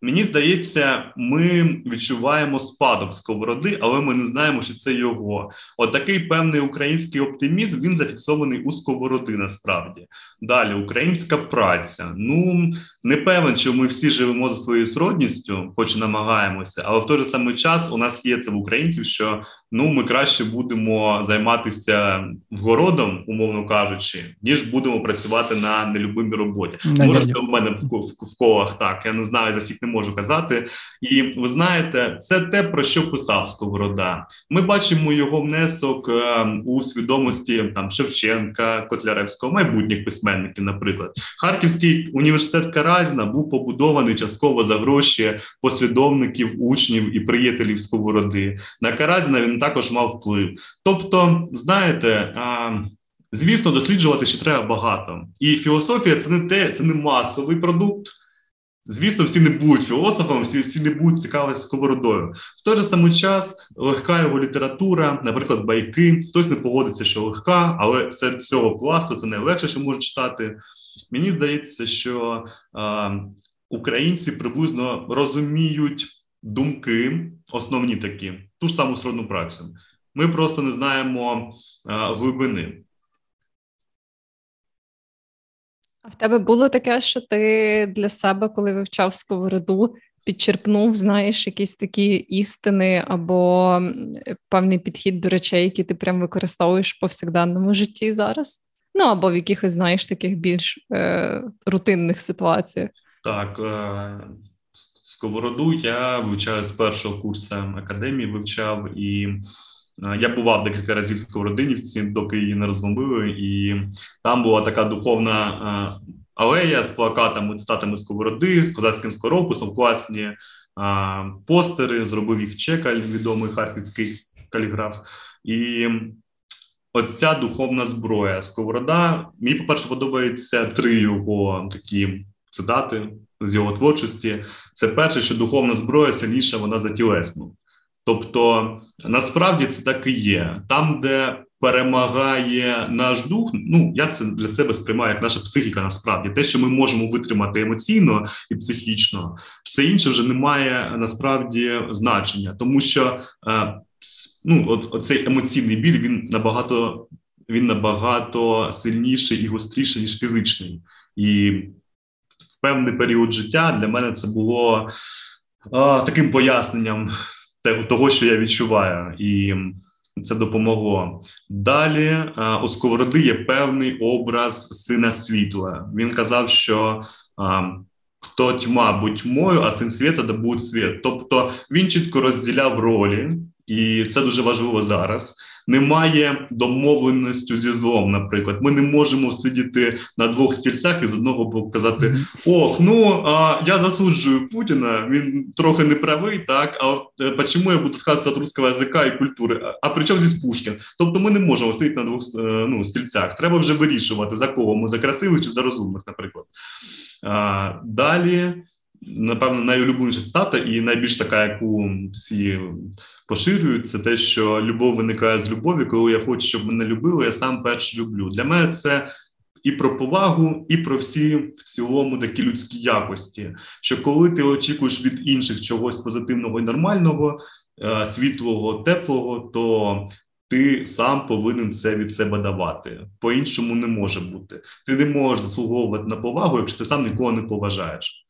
Мені здається, ми відчуваємо спадок Сковороди, але ми не знаємо, що це його. Отакий певний український оптимізм, він зафіксований у Сковороди насправді. Далі, українська праця. Ну, не певен, що ми всі живемо за своєю сродністю, хоч і намагаємося, але в той же самий час у нас є це в українців, що ну, ми краще будемо займатися городом, умовно кажучи, ніж будемо працювати на нелюбимій роботі. Не Може, це у мене в, в, в колах так, я не знаю, за всіх не можу казати. І, ви знаєте, це те, про що писав Сковорода. Ми бачимо його внесок е, у свідомості там, Шевченка, Котляревського, майбутніх письменників, наприклад. Харківський університет Каразіна був побудований частково за гроші послідовників, учнів і приятелів Сковороди. На Каразіна він також мав вплив. Тобто, знаєте, е, звісно, досліджувати ще треба багато. І філософія – це не те, це не масовий продукт. Звісно, всі не будуть філософами, всі, всі не будуть цікавитися Сковородою. В той же самий час легка його література, наприклад, байки. Хтось не погодиться, що легка, але серед цього пласту це найлегше, що можуть читати. Мені здається, що е, українці приблизно розуміють думки, основні такі, ту ж саму сродну працю. Ми просто не знаємо е, глибини. А в тебе було таке, що ти для себе, коли вивчав Сковороду, підчерпнув, знаєш, якісь такі істини або певний підхід до речей, які ти прям використовуєш в повсякденному житті зараз? Ну, або в якихось, знаєш, таких більш е- рутинних ситуаціях. Так, е- Сковороду я вивчаю з першого курсу академії, вивчав і... Я бував декілька разів в Сковородинівці, доки її не розбомбили, і там була така духовна алея з плакатами, цитатами Сковороди, з козацьким скорописом, класні а, постери, зробив їх Чекаль, відомий харківський каліграф. І оця духовна зброя Сковорода. Мені, по-перше, подобаються три його такі цитати з його творчості. Це перше, що духовна зброя сильніша вона за тілесну. Тобто, насправді це так і є. Там, де перемагає наш дух, ну, я це для себе сприймаю, як наша психіка насправді. Те, що ми можемо витримати емоційно і психічно, все інше вже не має насправді значення. Тому що ну, от, оцей емоційний біль, він набагато, він набагато сильніший і гостріший, ніж фізичний. І в певний період життя для мене це було а, таким поясненням того, що я відчуваю, і це допомогло. Далі у Сковороди є певний образ сина світла. Він казав, що «хто тьма, будь тьмою, а син світа, да будь світ». Тобто він чітко розділяв ролі, і це дуже важливо зараз. Немає домовленості зі злом, наприклад. Ми не можемо сидіти на двох стільцях і з одного боку казати: «Ох, ну, а, я засуджую Путіна, він трохи не правий, так, а от чому я буду ткатися від русского язика і культури? А, а при чому здесь Пушкін?» Тобто ми не можемо сидіти на двох ну, стільцях. Треба вже вирішувати, за кого ми, за красивих чи за розумних, наприклад. А, далі... Напевно, найулюбленіша цитата і найбільш така, яку всі поширюють, це те, що любов виникає з любові. Коли я хочу, щоб мене любили, я сам перш люблю. Для мене це і про повагу, і про всі в цілому такі людські якості. Що коли ти очікуєш від інших чогось позитивного і нормального, світлого, теплого, то ти сам повинен це від себе давати. По-іншому не може бути. Ти не можеш заслуговувати на повагу, якщо ти сам нікого не поважаєш.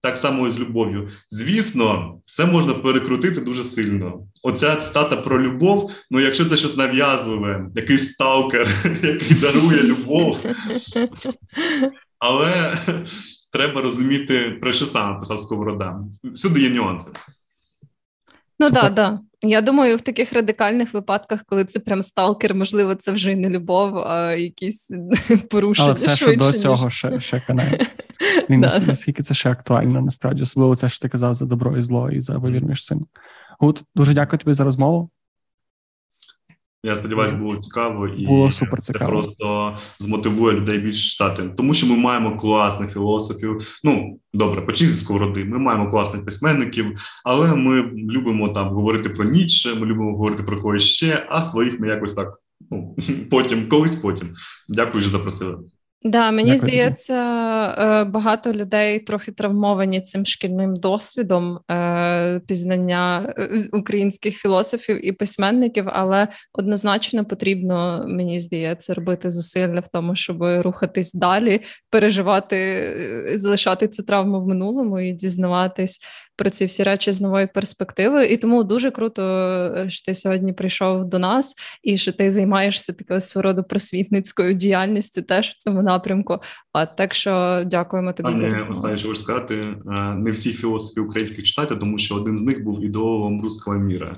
Так само і з любов'ю. Звісно, все можна перекрутити дуже сильно. Оця цитата про любов, ну якщо це щось нав'язливе, якийсь сталкер, який дарує любов. Але треба розуміти, про що саме писав Сковорода. Всюди є нюанси. Ну так, так. Да, да. Я думаю, в таких радикальних випадках, коли це прям сталкер, можливо, це вже і не любов, а якісь порушення. Але все, що до цього ще, ще канає. Він, да. Наскільки це ще актуально, насправді, особливо це, що ти казав за добро і зло, і за вибір між цим. Гуд, дуже дякую тобі за розмову. Я сподіваюся, було цікаво. І було супер цікаво. Це просто змотивує людей більше читати. Тому що ми маємо класних філософів. Ну, добре, почніть зі Сковороди. Ми маємо класних письменників, але ми любимо там говорити про Ніцше, ми любимо говорити про когось ще, а своїх ми якось так, ну, потім, колись потім. Дякую, що запросили. Да, мені Як здається, багато людей трохи травмовані цим шкільним досвідом пізнання українських філософів і письменників, але однозначно потрібно, мені здається, робити зусилля в тому, щоб рухатись далі, переживати, залишати цю травму в минулому і дізнаватись про ці всі речі з нової перспективи. І тому дуже круто, що ти сьогодні прийшов до нас і що ти займаєшся такою свого роду просвітницькою діяльністю теж в цьому напрямку. А, так що дякуємо тобі а, за розмову. Останнє, що хочу сказати, не всіх філософів українських читати, тому що один з них був ідеологом руського міра.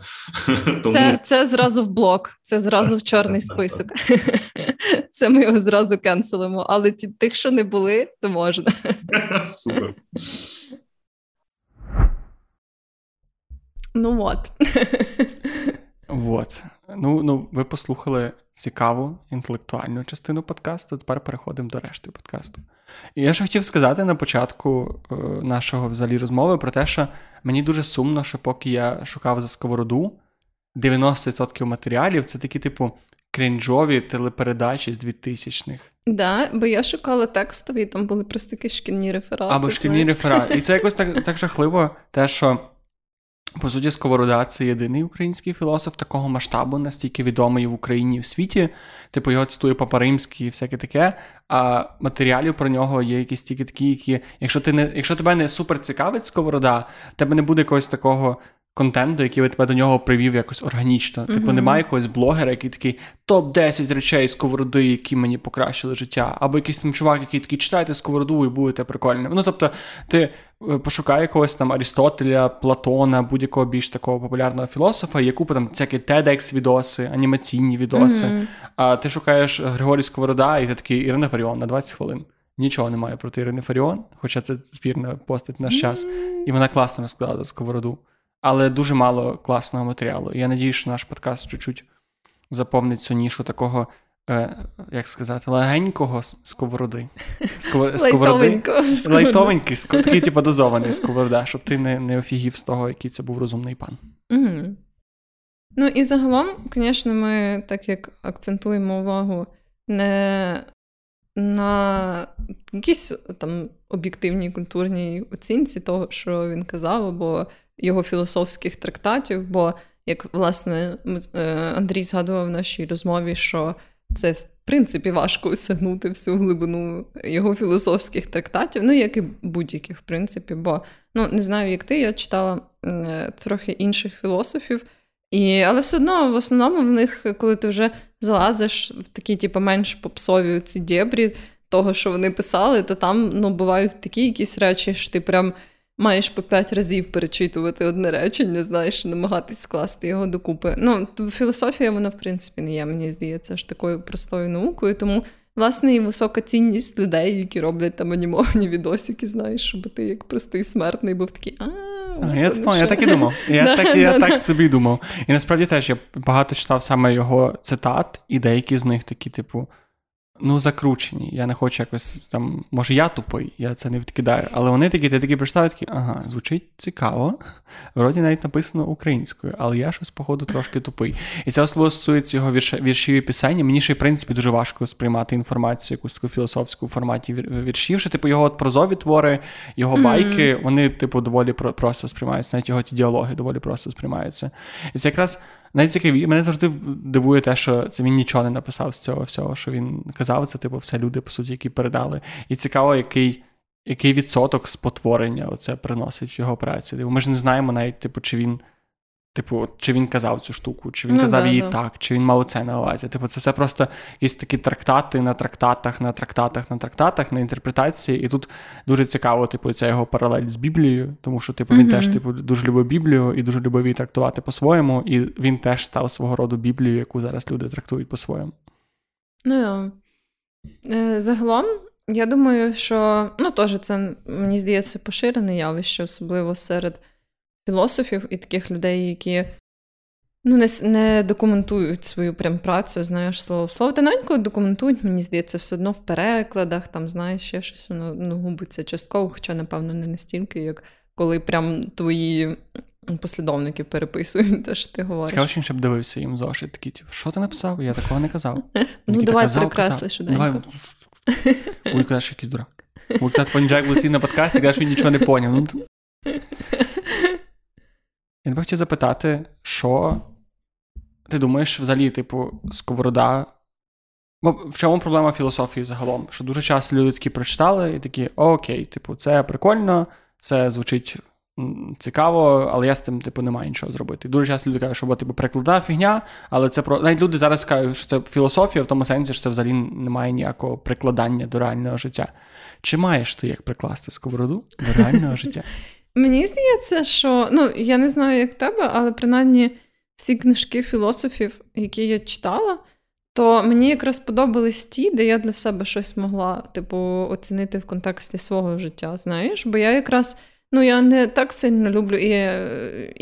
Тому... Це, це зразу в блок, це зразу в чорний список. Це ми його зразу кенселимо, але тих, що не були, то можна. Супер. Ну от. От. Ну, ну, ви послухали цікаву інтелектуальну частину подкасту, тепер переходимо до решти подкасту. І я ще хотів сказати на початку е, нашого взагалі розмови про те, що мені дуже сумно, що поки я шукав за Сковороду, дев'яносто відсотків матеріалів – це такі, типу, крінжові телепередачі з двотисячних. Да, бо я шукала текстові, там були просто такі шкільні реферати. Або шкільні реферати. І це якось так, так жахливо те, що по суті, Сковорода – це єдиний український філософ такого масштабу, настільки відомий в Україні і в світі. Типу, його цитує Папа Римський і всяке таке. А матеріалів про нього є якісь тільки такі, які... Якщо ти не, якщо тебе не супер цікавить Сковорода, тебе не буде якогось такого контенту, який би тебе до нього привів якось органічно. Mm-hmm. Типу, немає якогось блогера, який такий топ десять речей Сковороди, які мені покращили життя. Або якийсь там чувак, який такий, читайте Сковороду і будете прикольним. Ну, тобто, ти пошукай якогось там Арістотеля, Платона, будь-якого більш такого популярного філософа, є купа там всякі TEDx-відоси, анімаційні відоси. Mm-hmm. А ти шукаєш Григорій Сковорода, і ти такий, Ірина Фаріон на двадцять хвилин. Нічого немає проти Ірини Фаріон, хоча це спірна постать в наш mm-hmm. час. І вона класно розкладала Сковороду. Але дуже мало класного матеріалу. І я надіюсь, що наш подкаст чуть-чуть заповнить цю нішу такого, е, як сказати, легенького Сковороди. Сковор... Лайтовенького. Лайтовенький, ск... такий типу дозований Сковорода, щоб ти не, не офігів з того, який це був розумний пан. Mm-hmm. Ну і загалом, звісно, ми так як акцентуємо увагу не на якісь там об'єктивній культурній оцінці того, що він казав, або його філософських трактатів, бо, як, власне, Андрій згадував в нашій розмові, що це, в принципі, важко осягнути всю глибину його філософських трактатів, ну, як і будь-яких, в принципі, бо, ну, не знаю, як ти, я читала трохи інших філософів, і, але все одно, в основному, в них, коли ти вже залазиш в такі, типу, менш попсові ці дєбрі того, що вони писали, то там, ну, бувають такі якісь речі, що ти прям маєш по п'ять разів перечитувати одне речення, знаєш, намагатись скласти його докупи. Ну, філософія, вона, в принципі, не є, мені здається, ж такою простою наукою, тому, власне, і висока цінність людей, які роблять там анімовані відосики, знаєш, щоб ти, як простий смертний, був такий, а-а-а. Я, я, я так і думав, я так, я так собі думав. І насправді теж я багато читав саме його цитат, і деякі з них такі, типу, ну, закручені. Я не хочу якось там, може, я тупий, я це не відкидаю. Але вони такі, ти такі прочитав, такі, ага, звучить цікаво. Вроді навіть написано українською, але я щось, походу, трошки тупий. І це особливо стосується його вірш... віршів і пісень. Мені ще, в принципі, дуже важко сприймати інформацію, якусь таку філософську в форматі віршів. Що, типу, його от прозові твори, його байки, mm-hmm. вони, типу, доволі про... просто сприймаються. Навіть його ті діалоги доволі просто сприймаються. І це якраз... Найцікавіше, мене завжди дивує те, що це він нічого не написав з цього всього, що він казав, це типу все люди, по суті, які передали. І цікаво, який, який відсоток спотворення оце приносить в його праці. Ми ж не знаємо навіть, типу, чи він, типу, чи він казав цю штуку, чи він ну, казав да, її да. так, чи він мав це на увазі. Типу, це все просто якісь такі трактати на трактатах, на трактатах, на трактатах, на інтерпретації. І тут дуже цікаво, типу, ця його паралель з Біблією, тому що, типу, він mm-hmm. теж, типу, дуже любив Біблію і дуже любив її трактувати по-своєму, і він теж став свого роду Біблією, яку зараз люди трактують по-своєму. Ну, е, загалом, я думаю, що, ну, теж це, мені здається, поширене явище, особливо серед філософів і таких людей, які ну, не, не документують свою прям працю, знаєш, слово в слово. Та навіть коли документують, мені здається, все одно в перекладах, там, знаєш, ще щось, воно ну, губиться частково, хоча, напевно, не настільки, як коли прям твої послідовники переписують те, що ти говориш. Цікаво, що він ще б дивився їм зошит, такий, що ти написав? Я такого не казав. Ну, давай перекресли швиденько. Улька, що якийсь дурак. Олександр Панджак був сидів на подкасті, каже, що він нічого не поняв. Ну, т... Я не хотів запитати, що ти думаєш взагалі, типу, Сковорода? В чому проблема філософії загалом? Що дуже часто люди такі прочитали і такі, окей, типу, це прикольно, це звучить цікаво, але я з тим, типу, не маю нічого зробити. І дуже часто люди кажуть, що бо, типу, перекладна фігня, але це про... Навіть люди зараз кажуть, що це філософія, в тому сенсі, що це взагалі немає ніякого прикладання до реального життя. Чи маєш ти як прикласти Сковороду до реального життя? Мені здається, що... Ну, я не знаю, як в тебе, але принаймні всі книжки філософів, які я читала, то мені якраз подобались ті, де я для себе щось могла, типу, оцінити в контексті свого життя, знаєш? Бо я якраз... Ну, я не так сильно люблю, і,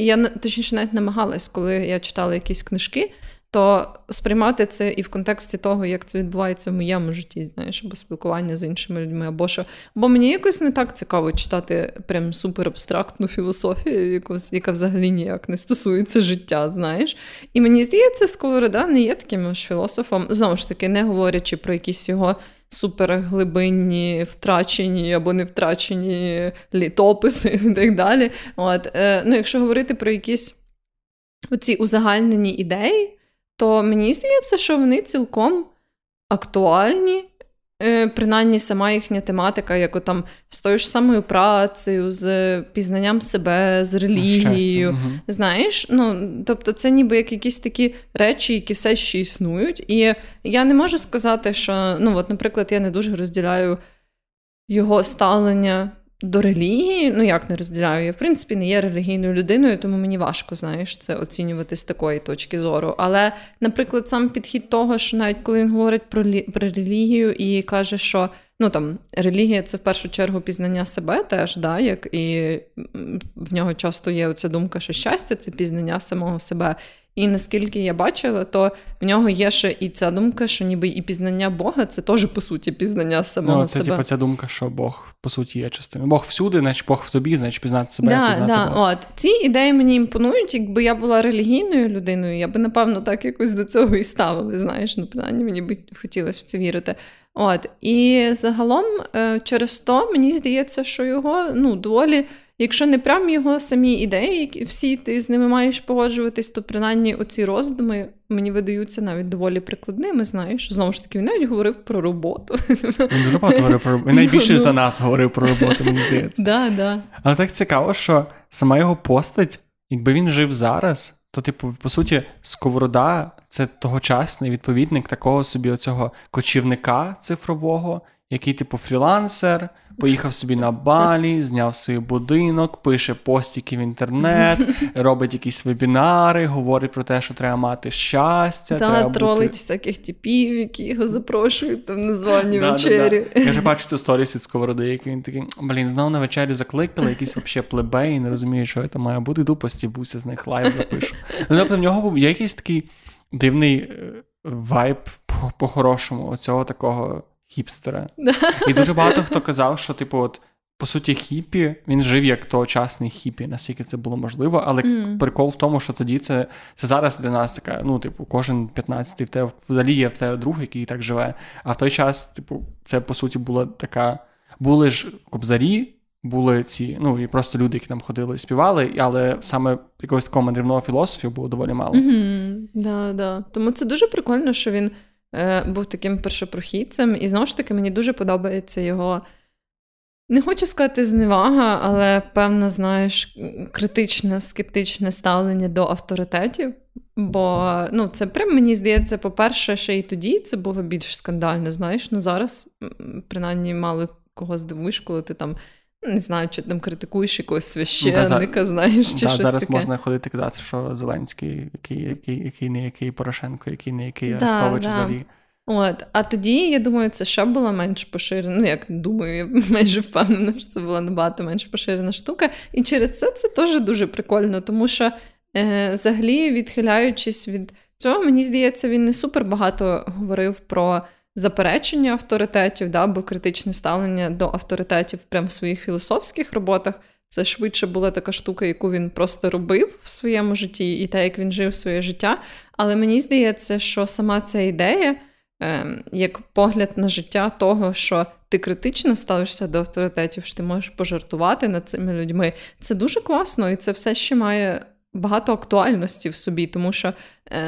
і я, точніше, навіть намагалась, коли я читала якісь книжки, то сприймати це і в контексті того, як це відбувається в моєму житті, знаєш, або спілкування з іншими людьми, або що. Бо мені якось не так цікаво читати прям суперабстрактну філософію, яку, яка взагалі ніяк не стосується життя, знаєш. І мені здається, Сковорода не є таким ж філософом, знову ж таки, не говорячи про якісь його суперглибинні, втрачені або не втрачені літописи і так далі. От. Ну, якщо говорити про якісь оці узагальнені ідеї, то мені здається, що вони цілком актуальні, принаймні сама їхня тематика, як там з тою ж самою працею, з пізнанням себе, з релігією, угу. Знаєш? Ну, тобто це ніби як якісь такі речі, які все ще існують. І я не можу сказати, що, ну, от, наприклад, я не дуже розділяю його ставлення до релігії, ну, як не розділяю, я, в принципі, не є релігійною людиною, тому мені важко, знаєш, це оцінювати з такої точки зору. Але, наприклад, сам підхід того, що навіть коли він говорить про, лі... про релігію і каже, що, ну, там, релігія – це, в першу чергу, пізнання себе теж, да, як і в нього часто є оця думка, що щастя – це пізнання самого себе. І наскільки я бачила, то в нього є ще і ця думка, що ніби і пізнання Бога – це теж, по суті, пізнання самого ну, це, себе. Це, типу, ця думка, що Бог, по суті, є частиною. Бог всюди, значить, Бог в тобі, значить, пізнати себе, да, пізнати да. Бога. От. Ці ідеї мені імпонують. Якби я була релігійною людиною, я би, напевно, так якось до цього і ставила, знаєш, ну, принаймні, мені би хотілося в це вірити. От. І загалом, через то, мені здається, що його, ну, доволі... Якщо не прям його самі ідеї, всі ти з ними маєш погоджуватись, то принаймні оці роздуми мені видаються навіть доволі прикладними, знаєш. Знову ж таки, він навіть говорив про роботу. Він дуже багато говорив про роботу. Він найбільше за нас говорив про роботу, мені здається. Да, да. Але так цікаво, що сама його постать, якби він жив зараз, то, типу, по суті, Сковорода – це тогочасний відповідник такого собі оцього кочівника цифрового, який, типу, фрілансер, поїхав собі на Балі, зняв свій будинок, пише постіки в інтернет, робить якісь вебінари, говорить про те, що треба мати щастя. Та, треба тролить бути... всяких типів, які його запрошують там на звані да, вечері. Да, да. Я вже бачу цю сторіс від Сковороди, який він такий, блін, знов на вечері закликали, якісь вообще плебеї, не розумію, що це має бути, йду постібуся з них, лайв запишу. Ну, тобто в нього був якийсь такий дивний вайб по-хорошому, оцього такого... хіпстера. І дуже багато хто казав, що, типу, от, по суті, хіпі, він жив як тогочасний хіпі, наскільки це було можливо, але mm. прикол в тому, що тоді це, це зараз для нас така, ну, типу, кожен п'ятнадцятий в тебе взагалі є в тебе друг, який і так живе, а в той час, типу, це, по суті, була така, були ж кобзарі, були ці, ну, і просто люди, які там ходили і співали, але саме якогось такого мандрівного філософію було доволі мало. Mm-hmm. Да, да. Тому це дуже прикольно, що він був таким першопрохідцем. І, знову ж таки, мені дуже подобається його, не хочу сказати зневага, але, певно, знаєш, критичне, скептичне ставлення до авторитетів. Бо, ну, це прям, мені здається, по-перше, ще і тоді це було більш скандально, знаєш. Ну, зараз, принаймні, мало кого здивуєш, коли ти там, не знаю, чи там критикуєш якогось священника, да, знаєш, чи да, щось зараз таке. Можна ходити казати, що Зеленський, який, який, який не який, Порошенко, який не який, Арестович да, да. взагалі. От, а тоді, я думаю, це ще була менш поширена, ну, як думаю, я майже впевнена, що це була набагато менш поширена штука. І через це це теж дуже прикольно, тому що е, взагалі, відхиляючись від цього, мені здається, він не супер багато говорив про заперечення авторитетів, да, бо критичне ставлення до авторитетів прямо в своїх філософських роботах. Це швидше була така штука, яку він просто робив в своєму житті і те, як він жив своє життя. Але мені здається, що сама ця ідея як погляд на життя того, що ти критично ставишся до авторитетів, що ти можеш пожартувати над цими людьми. Це дуже класно, і це все ще має багато актуальності в собі, тому що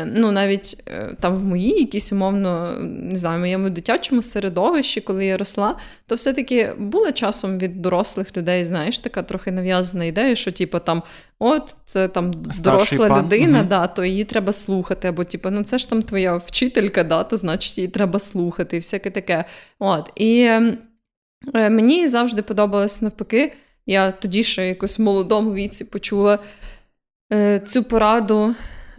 ну, навіть там в моїй якійсь, умовно, не знаю, моєму дитячому середовищі, коли я росла, то все-таки була часом від дорослих людей, знаєш, така трохи нав'язана ідея, що, типу, там, от, це там доросла людина, угу. да, то її треба слухати, або, типу, ну, це ж там твоя вчителька, да, то, значить, її треба слухати, і всяке таке. От, і е, мені завжди подобалось навпаки, я тоді ще якось в молодому віці почула цю пораду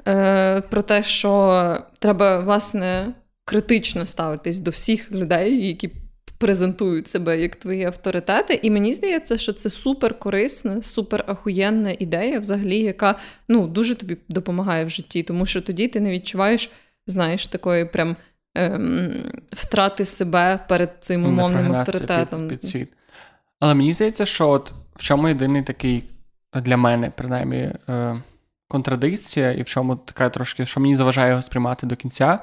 е, про те, що треба, власне, критично ставитись до всіх людей, які презентують себе як твої авторитети. І мені здається, що це суперкорисна, суперахуєнна ідея взагалі, яка ну, дуже тобі допомагає в житті, тому що тоді ти не відчуваєш, знаєш, такої прям ем, втрати себе перед цим умовним авторитетом. Під, під Але мені здається, що от в чому єдиний такий для мене, принаймні, контрадикція, і в чому така трошки, що мені заважає його сприймати до кінця,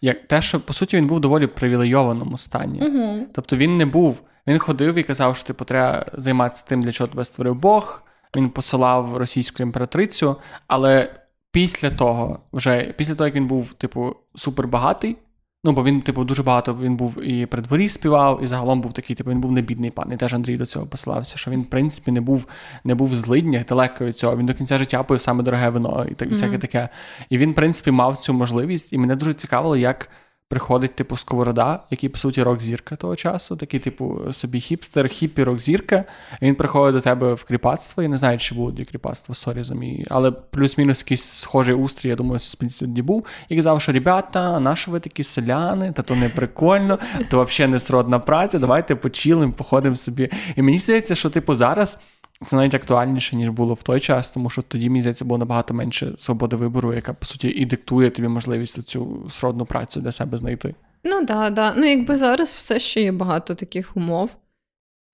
як те, що, по суті, він був в доволі привілейованому стані. Угу. Тобто він не був, він ходив і казав, що типу, треба займатися тим, для чого тебе створив Бог, він посилав російську імператрицю, але після того, вже після того, як він був, типу, супербагатий, ну, бо він, типу, дуже багато, він був і при дворі співав, і загалом був такий, типу, він був не бідний пан, і теж Андрій до цього посилався, що він, в принципі, не був, не був в злиднях, далеко від цього, він до кінця життя пив саме дороге вино, і так, mm-hmm. всяке таке. І він, в принципі, мав цю можливість, і мене дуже цікавило, як приходить, типу, Сковорода, який, по суті, рок-зірка того часу, такий, типу, собі хіпстер, хіпі рок-зірка, і він приходить до тебе в кріпацтво, я не знаю, чи було кріпацтво, сорі за мій, але плюс-мінус якийсь схожий устрій, я думаю, суспільство тоді був, і казав, що, ребята, наші ви такі селяни, та то не прикольно, то взагалі не сродна праця, давайте почілим, походимо собі. І мені здається, що, типу, зараз це навіть актуальніше, ніж було в той час, тому що тоді, мені здається, було набагато менше свободи вибору, яка, по суті, і диктує тобі можливість цю сродну працю для себе знайти. Ну, да, да. Ну, якби зараз все ще є багато таких умов,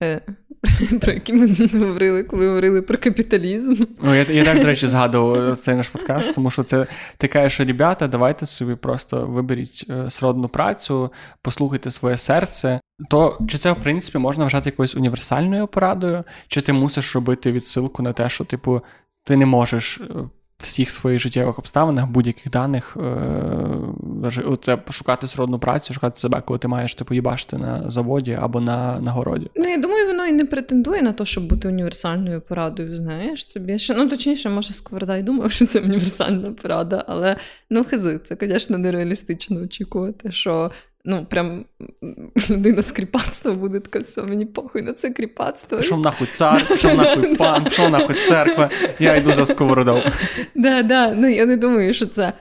е, про які ми говорили, коли говорили про капіталізм. Ну, я, я теж, до речі, згадував цей наш подкаст, тому що це така, що, ребята, давайте собі просто виберіть сродну працю, послухайте своє серце. То чи це, в принципі, можна вважати якоюсь універсальною порадою, чи ти мусиш робити відсилку на те, що, типу, ти не можеш в всіх своїх життєвих обставинах, будь-яких даних, е- шукати сродну працю, шукати себе, коли ти маєш, типу, їбашити на заводі або на, на городі? Ну, я думаю, воно і не претендує на те, щоб бути універсальною порадою, знаєш, це більше, ну, точніше, може, Сковорода й думав, що це універсальна порада, але, ну, хизи, це, звісно, нереалістично очікувати, що ну, прям людина з кріпацтва буде така, все, мені похуй на це кріпацтво. Пішов нахуй цар, пішов нахуй пан, пішов нахуй церква, я йду за Сковородою. Так, так, ну я не думаю, що це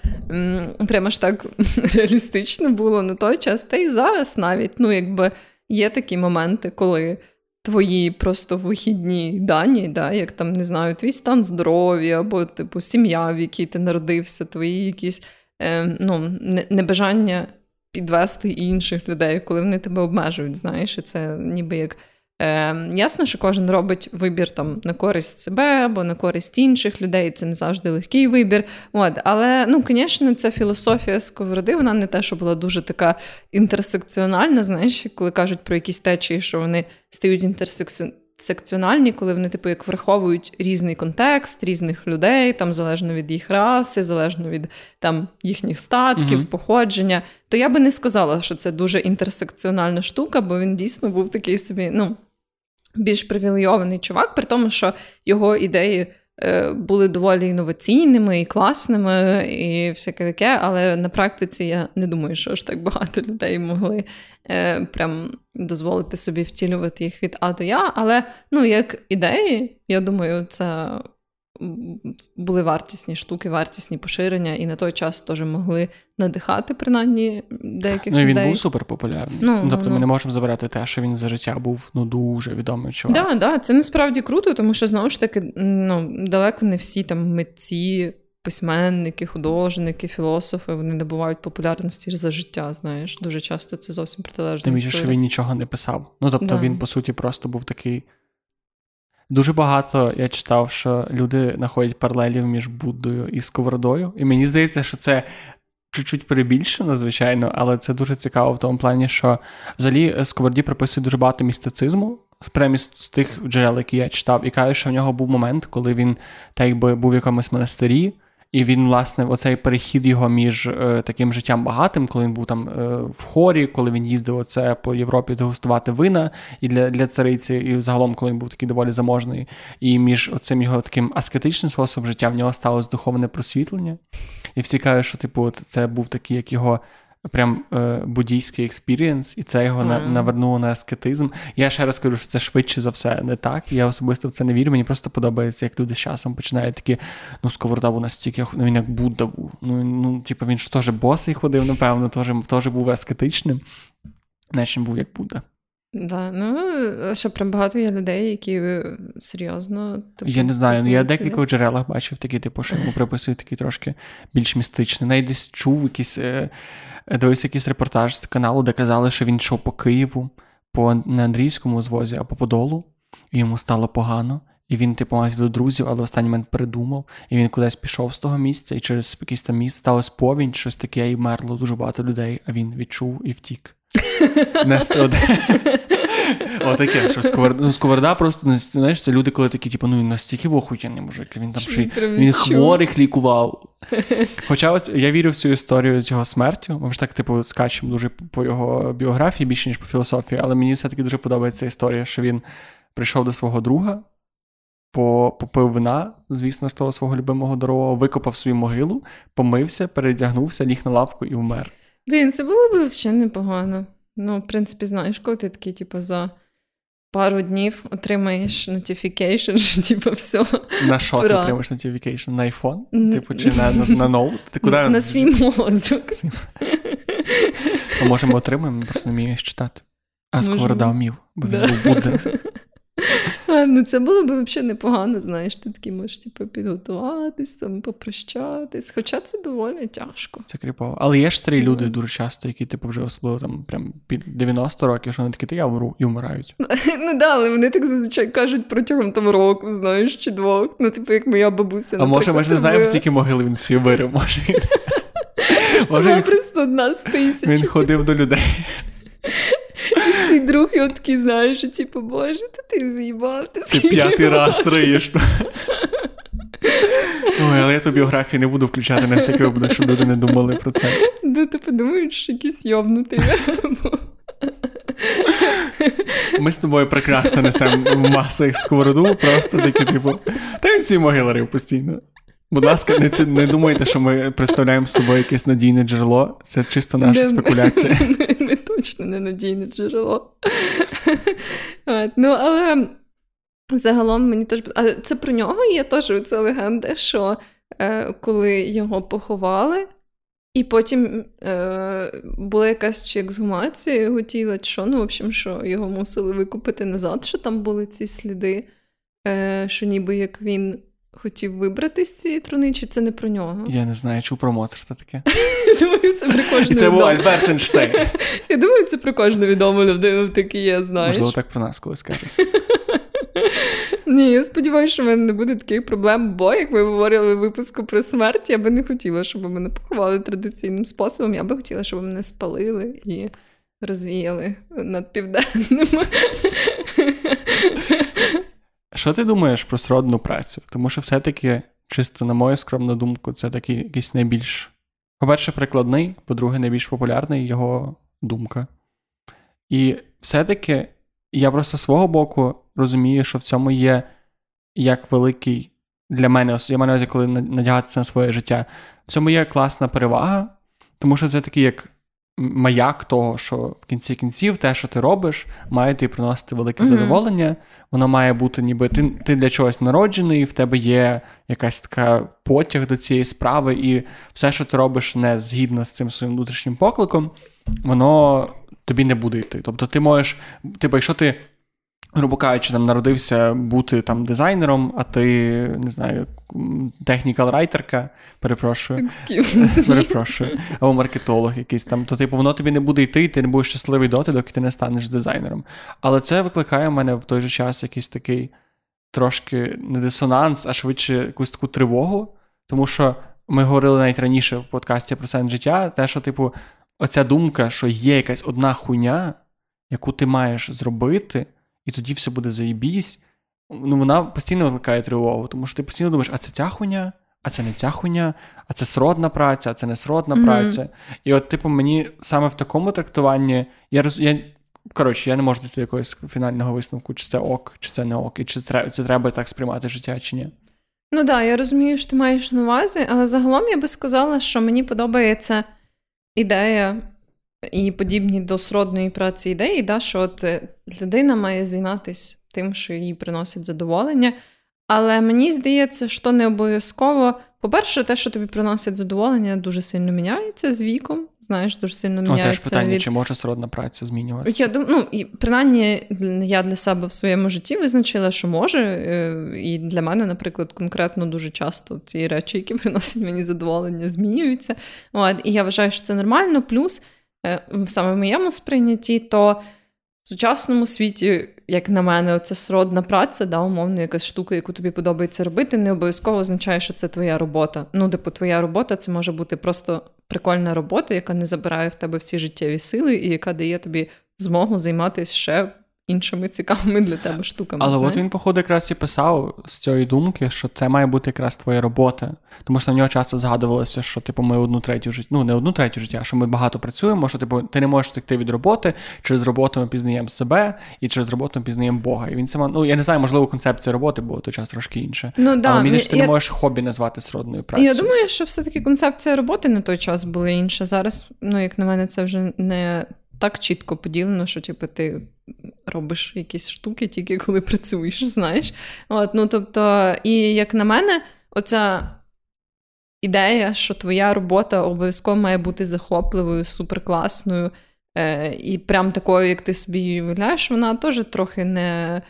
прямо ж так реалістично було на той час, та й зараз навіть, ну якби є такі моменти, коли твої просто вихідні дані, да, як там, не знаю, твій стан здоров'я, або типу сім'я, в якій ти народився, твої якісь, е, ну, небажання підвести інших людей, коли вони тебе обмежують, знаєш, і це ніби як е, ясно, що кожен робить вибір там на користь себе або на користь інших людей, це не завжди легкий вибір. От, але, ну, звісно, ця філософія Сковороди, вона не те, що була дуже така інтерсекціональна, знаєш, коли кажуть про якісь течії, що вони стають інтерсекціональні, коли вони, типу, як враховують різний контекст, різних людей, там, залежно від їх раси, залежно від там їхніх статків, угу. походження. То я би не сказала, що це дуже інтерсекціональна штука, бо він дійсно був такий собі, ну, більш привілейований чувак, при тому, що його ідеї е, були доволі інноваційними і класними, і всяке таке, але на практиці я не думаю, що ж так багато людей могли е, прям дозволити собі втілювати їх від А до Я, але, ну, як ідеї, я думаю, це були вартісні штуки, вартісні поширення, і на той час теж могли надихати, принаймні, деяких людей. Ну, і він людей. був суперпопулярний. Ну, ну, тобто ну. ми не можемо забирати те, що він за життя був, ну, дуже відомий чувак. Так, да, да, це насправді круто, тому що, знову ж таки, ну, далеко не всі там митці, письменники, художники, філософи, вони набувають популярності за життя, знаєш. Дуже часто це зовсім протилежно. Тим більше, що він нічого не писав. Ну, тобто да. він, по суті, просто був такий. Дуже багато я читав, що люди знаходять паралелів між Буддою і Сковородою, і мені здається, що це чуть-чуть перебільшено, звичайно, але це дуже цікаво в тому плані, що взагалі Сковороді приписують дуже багато містицизму, прямо з тих джерел, які я читав, і кажуть, що в нього був момент, коли він так якби був в якомусь монастирі, і він, власне, оцей перехід його між е, таким життям багатим, коли він був там е, в хорі, коли він їздив оце по Європі дегустувати вина і для, для цариці, і загалом, коли він був такий доволі заможний, і між оцим його таким аскетичним способом життя в нього сталося духовне просвітлення. І всі кажуть, що типу, от це був такий, як його прям е, буддійський експірієнс, і це його mm. на, навернуло на аскетизм. Я ще раз кажу, що це швидше за все не так. Я особисто в це не вірю. Мені просто подобається, як люди з часом починають такі, ну, Сковорода був настільки, ну, він як Будда був. Ну, ну типу, він ж теж босий ходив, напевно, теж, теж був аскетичним. Наче був як Будда. Да, ну, що прям багато є людей, які серйозно... Типу, я не знаю, ну, я в декількох джерелах бачив такі, типу, що йому приписують такі трошки більш містичні. Навіть десь чув якийсь, дивився якийсь репортаж з каналу, де казали, що він йшов по Києву, по не Андріївському звозі, а по Подолу, і йому стало погано. І він, типу, мав до друзів, але в останній момент передумав, і він кудись пішов з того місця, і через якийсь там місць сталося повінь, щось таке, і вмерло дуже багато людей, а він відчув і втік. Отаке, що Сковорода просто, знаєш, це люди, коли такі, типу, ну настільки охуєнний мужик, він там ще він хворих лікував. Хоча ось я вірю в цю історію з його смертю, ми вже так, типу, скачемо дуже по його біографії, більше, ніж по філософії, але мені все-таки дуже подобається історія, що він прийшов до свого друга, попив вина, звісно, того свого любимого дорогого, викопав свою могилу, помився, передягнувся, ліг на лавку і вмер. Блін, це було б взагалі непогано. Ну, в принципі, знаєш, коли ти такий, типу, за пару днів отримаєш notification, що, типу, все. На що ти отримаєш notification? На iPhone? Типу, чи на, на, на ноут? Ти куди? На свій мозок. А може ми отримаємо, ми просто не вмієш читати. А Сковорода вмів, бо він був Будда. А, ну, це було б взагалі непогано, знаєш, ти такий можеш, типу, підготуватись, там, попрощатись, хоча це доволі тяжко. Це кріпово. Але є ж старі люди дуже часто, які, типу, вже особливо, там, прям під дев'яносто років, що вони такі, та я вмру, і вмирають. Ну, да, але вони так зазвичай кажуть протягом, там, року, знаєш, чи двох, ну, типу, як моя бабуся. А може, ми ж не знаємо, скільки могили він всі вирив, може, він... Сама просто одна з тисячі. Він ходив до людей. І цей друг, і от такий, знаєш, що, типу, боже, та ти з'їбав, ти скільки ти п'ятий раз риєш. Ой, але я ту біографію не буду включати на всякий випадок, щоб люди не думали про це. Да, ти подумаєш, що якийсь йобнутий. Ми з тобою прекрасно несемо масу Сковороду, просто такі, типу, та він ці могили рив постійно. Будь ласка, не, не думайте, що ми представляємо з собою якесь надійне джерело. Це чисто наша не, спекуляція. Не, не точно не надійне джерело. Ну, але загалом мені теж... А це про нього є теж оця легенда, що е, коли його поховали, і потім е, була якась чи ексгумація його тіла, чи що, ну, в общем, що його мусили викупити назад, що там були ці сліди, е, що ніби як він... хотів вибрати з цієї труни, чи це не про нього? Я не знаю, чув про Моцарта таке. Думаю, це про кожну. І це був Альберт Ейнштейн. Я думаю, це про кожну відому людину таке є, знаєш. Можливо, так про нас колись кажуть. Ні, я сподіваюся, що в мене не буде таких проблем, бо, як ми говорили в випуску про смерть, я би не хотіла, щоб мене поховали традиційним способом, я би хотіла, щоб мене спалили і розвіяли над Південним. Що ти думаєш про сродну працю? Тому що все-таки, чисто на мою скромну думку, це такий якийсь найбільш, по-перше, прикладний, по-друге, найбільш популярний його думка. І все-таки я просто свого боку розумію, що в цьому є як великий для мене, я маю на увазі, коли надягатися на своє життя, в цьому є класна перевага, тому що це такий як маяк того, що в кінці кінців те, що ти робиш, має тобі приносити велике mm-hmm. задоволення. Воно має бути ніби ти, ти для чогось народжений, в тебе є якась така потяг до цієї справи, і все, що ти робиш не згідно з цим своїм внутрішнім покликом, воно тобі не буде йти. Тобто ти можеш, типу, якщо ти, грубо кажучи, там народився бути там дизайнером, а ти, не знаю, технікал-райтерка, перепрошую, перепрошую, або маркетолог якийсь там, то типу воно тобі не буде йти, і ти не будеш щасливий доти, доки ти не станеш дизайнером. Але це викликає в мене в той же час якийсь такий трошки не дисонанс, а швидше якусь таку тривогу, тому що ми говорили навіть раніше в подкасті про сенс життя, те, що, типу, оця думка, що є якась одна хуйня, яку ти маєш зробити, і тоді все буде заєбісь, ну, вона постійно викликає тривогу, тому що ти постійно думаєш, а це ця хуйня, а це не ця хуйня, а це сродна праця, а це не сродна mm-hmm. праця. І от, типу, мені саме в такому трактуванні, я роз... я... коротше, я не можу дати якогось фінального висновку, чи це ок, чи це не ок, і чи це... це треба так сприймати життя, чи ні. Ну так, да, я розумію, що ти маєш на увазі, але загалом я би сказала, що мені подобається ідея і подібні до сродної праці ідеї, да, що от людина має займатися тим, що їй приносить задоволення. Але мені здається, що не обов'язково, по-перше, те, що тобі приносить задоволення, дуже сильно міняється з віком, знаєш, дуже сильно міняється. О, теж питання, від... чи може сродна праця змінюватися? Я думаю, ну, і принаймні, я для себе в своєму житті визначила, що може, і для мене, наприклад, конкретно дуже часто ці речі, які приносять мені задоволення, змінюються. От, і я вважаю, що це нормально, плюс, саме в моєму сприйнятті, то в сучасному світі, як на мене, оця сродна праця, да, умовно, якась штука, яку тобі подобається робити, не обов'язково означає, що це твоя робота. Ну, типу, твоя робота – це може бути просто прикольна робота, яка не забирає в тебе всі життєві сили і яка дає тобі змогу займатися ще іншими цікавими для тебе штуками. Але знає? От він, походу, якраз і писав з цієї думки, що це має бути якраз твоя робота. Тому що на нього часто згадувалося, що, типу, ми одну третю життя, ну, не одну третю життя, що ми багато працюємо, що, типу, ти не можеш втекти від роботи, через роботу ми пізнаємо себе, і через роботу ми пізнаємо Бога. І він сама, ну, я не знаю, можливо, концепція роботи була той час трошки інша. Ну, да, але мені здається, ти я... не можеш хобі назвати сродною працею. Я думаю, що все-таки концепція роботи на той час була інша. Зараз, ну, як на мене, це вже не так чітко поділено, що, типу, ти робиш якісь штуки тільки коли працюєш, знаєш. От, ну, тобто, і як на мене, оця ідея, що твоя робота обов'язково має бути захопливою, суперкласною, е- і прям такою, як ти собі її уявляєш, вона теж трохи не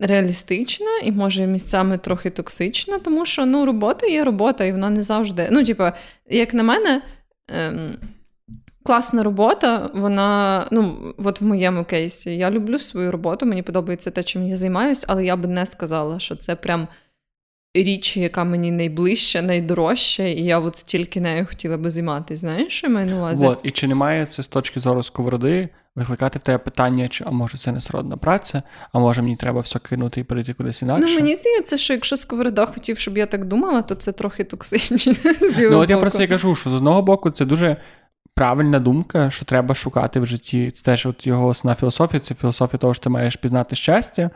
реалістична і, може, місцями трохи токсична, тому що, ну, робота є робота, і вона не завжди... Ну, типу, як на мене... Е- Класна робота, вона, ну, от в моєму кейсі, я люблю свою роботу, мені подобається те, чим я займаюся, але я б не сказала, що це прям річ, яка мені найближча, найдорожча, і я от тільки нею хотіла би займатися, знаєш, що я маю на увазі? От, і чи немає це з точки зору Сковороди викликати в тебе питання, чи, а може це не сродна праця, а може мені треба все кинути і перейти кудись інакше? Ну, мені здається, що якщо Сковорода хотів, щоб я так думала, то це трохи токсично. Ну, от я про це і кажу, що з одного боку це дуже... правильна думка, що треба шукати в житті. Це теж от його основна філософія, це філософія того, що ти маєш пізнати щастя.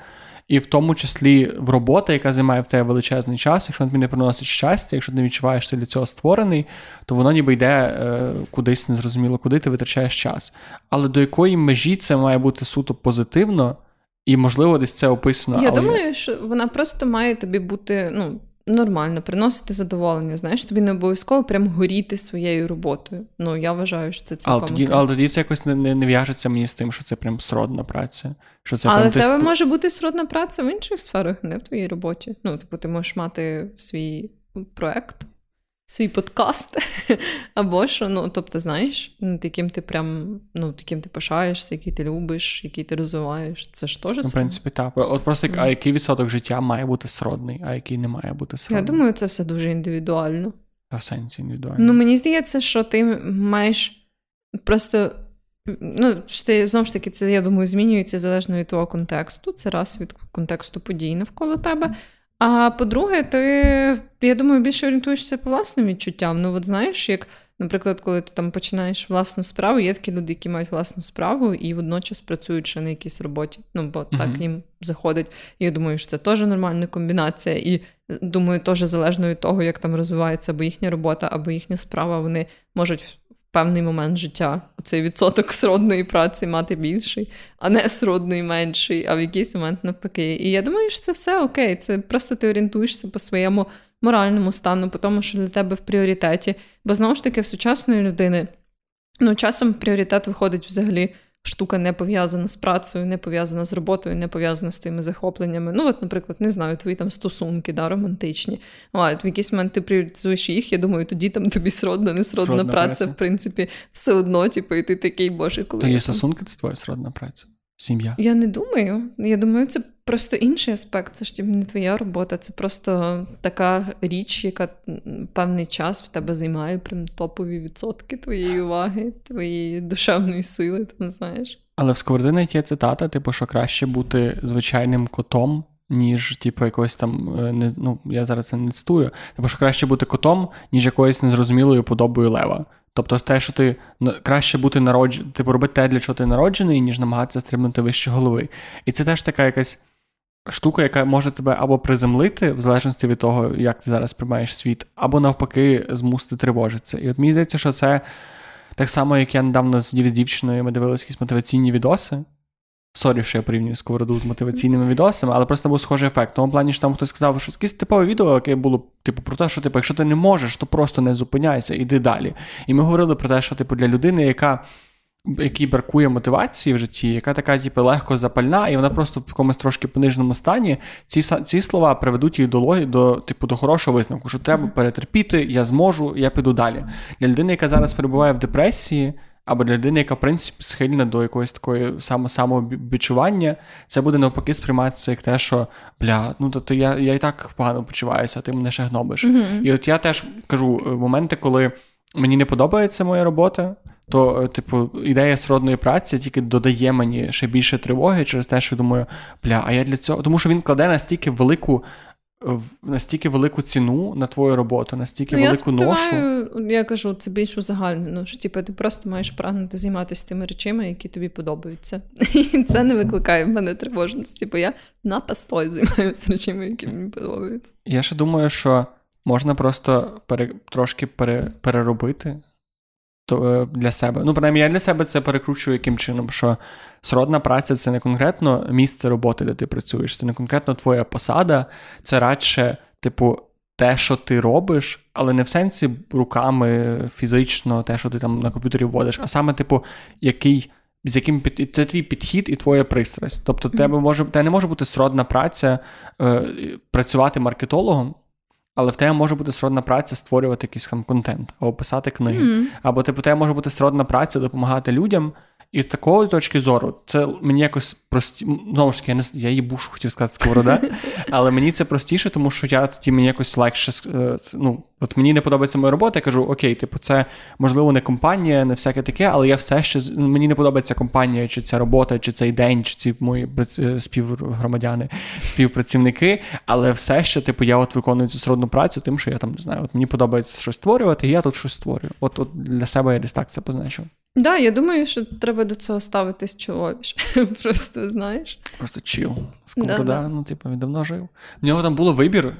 І в тому числі в робота, яка займає в тебе величезний час, якщо тобі не приносить щастя, якщо ти не відчуваєш, що ти для цього створений, то воно ніби йде е, кудись, незрозуміло куди, ти витрачаєш час. Але до якої межі це має бути суто позитивно, і, можливо, десь це описано. Я але... думаю, що вона просто має тобі бути, ну, нормально, приносити задоволення, знаєш, тобі не обов'язково прям горіти своєю роботою. Ну, я вважаю, що це цілком. Але тоді, але тоді це якось не, не, не в'яжеться мені з тим, що це прям сродна праця. Що це але прям в тебе ти... може бути сродна праця в інших сферах, не в твоїй роботі. Ну, типу, ти можеш мати свій проєкт, свій подкаст, або що, ну, тобто, знаєш, над яким ти прям, ну, яким ти пишаєшся, який ти любиш, який ти розвиваєш, це ж теж сродне. В принципі, так. От просто, mm. а який відсоток життя має бути сродний, а який не має бути сродний? Я думаю, це все дуже індивідуально. Та в сенсі індивідуально. Ну, мені здається, що ти маєш просто, ну, ти, знову ж таки, це, я думаю, змінюється залежно від твого контексту, це раз від контексту подій навколо тебе. А по-друге, ти, я думаю, більше орієнтуєшся по власним відчуттям. Ну, от знаєш, як, наприклад, коли ти там починаєш власну справу, є такі люди, які мають власну справу і водночас працюють ще на якійсь роботі. Ну, бо так mm-hmm. їм заходить. І я думаю, що це теж нормальна комбінація. І, думаю, теж залежно від того, як там розвивається або їхня робота, або їхня справа, вони можуть в певний момент життя оцей відсоток сродної праці мати більший, а не сродної менший, а в якийсь момент навпаки. І я думаю, що це все окей, це просто ти орієнтуєшся по своєму моральному стану, по тому, що для тебе в пріоритеті. Бо, знову ж таки, в сучасної людини, ну, часом пріоритет виходить взагалі штука не пов'язана з працею, не пов'язана з роботою, не пов'язана з тими захопленнями. Ну, от, наприклад, не знаю, твої там стосунки, да, романтичні. А, в якийсь момент ти пріоритизуєш їх, я думаю, тоді там тобі сродна, не сродна, сродна праця, праця, в принципі, все одно, типу, і ти такий, боже, коли... Та є стосунки, це твоя сродна праця. сім'я? Я не думаю. Я думаю, це просто інший аспект. Це ж не твоя робота. Це просто така річ, яка певний час в тебе займає прям топові відсотки твоєї уваги, твоєї душевної сили, там, знаєш. Але в Сковороди є цитата, типу, що краще бути звичайним котом, ніж, типу, якось там, не, ну, я зараз це не цитую, типу, що краще бути котом, ніж якоюсь незрозумілою подобою лева. Тобто те, що ти краще бути народжений, типу, робити те, для чого ти народжений, ніж намагатися стрибнути вище голови. І це теж така якась штука, яка може тебе або приземлити, в залежності від того, як ти зараз приймаєш світ, або навпаки змусити тривожитися. І от мені здається, що це так само, як я недавно сидів з дівчиною, ми дивилися якісь мотиваційні відоси. Сорі, що я порівнюю Сковороду з мотиваційними відосами, але просто був схожий ефект. В тому плані, що там хтось сказав, що якесь типове відео, яке було типу про те, що типу, якщо ти не можеш, то просто не зупиняйся, іди далі. І ми говорили про те, що типу для людини, яка якій бракує мотивації в житті, яка така типу легко запальна, і вона просто в якомусь трошки пониженому стані, ці, ці слова приведуть її до, до типу до хорошого висновку, що треба перетерпіти, я зможу, я піду далі. Для людини, яка зараз перебуває в депресії, або для людини, яка, в принципі, схильна до якогось такої самобічування, це буде навпаки сприйматися як те, що, бля, ну то я, я і так погано почуваюся, а ти мене ще гнобиш. Mm-hmm. І от я теж кажу, моменти, коли мені не подобається моя робота, то, типу, ідея сродної праці тільки додає мені ще більше тривоги через те, що думаю, бля, а я для цього... Тому що він кладе настільки велику... настільки велику ціну на твою роботу, настільки ну, велику я співаю, ношу. Я кажу, це більш узагальнено, що типу, ти просто маєш прагнути займатися тими речами, які тобі подобаються. І це не викликає в мене тривожності, бо я на постой займаюся речами, які мені подобаються. Я ще думаю, що можна просто пере, трошки пере, переробити то, для себе. Ну, принаймні, я для себе це перекручую яким чином, що сродна праця – це не конкретно місце роботи, де ти працюєш, це не конкретно твоя посада, це радше, типу, те, що ти робиш, але не в сенсі руками, фізично, те, що ти там на комп'ютері вводиш, а саме, типу, який, з яким під... це твій підхід і твоя пристрасть. Тобто, mm-hmm. тебе може, тебе не може бути сродна праця е, працювати маркетологом, але в тебе може бути сродна праця створювати якийсь контент, або писати книги. Mm. Або типу, в тебе може бути сродна праця допомагати людям. І з такої точки зору, це мені якось прості... Знову ж таки, я, не... я їбушу, хотів сказати, Сковорода. Але мені це простіше, тому що я тоді мені якось легше... Ну, от мені не подобається моя робота, я кажу, окей, типу, це, можливо, не компанія, не всяке таке, але я все ще... Мені не подобається компанія, чи ця робота, чи цей день, чи ці мої співгромадяни, співпрацівники, але все ще, типу, я от виконую цю сродну працю тим, що я там, не знаю, от мені подобається щось створювати, і я тут щось створюю. От, от для себе я десь так це позначу. Так, да, я думаю, що треба до цього ставитись чоловіше. Просто, знаєш. Просто чіл. Сковорода, да, да. ну, типу, він давно жив. В нього там було вибір.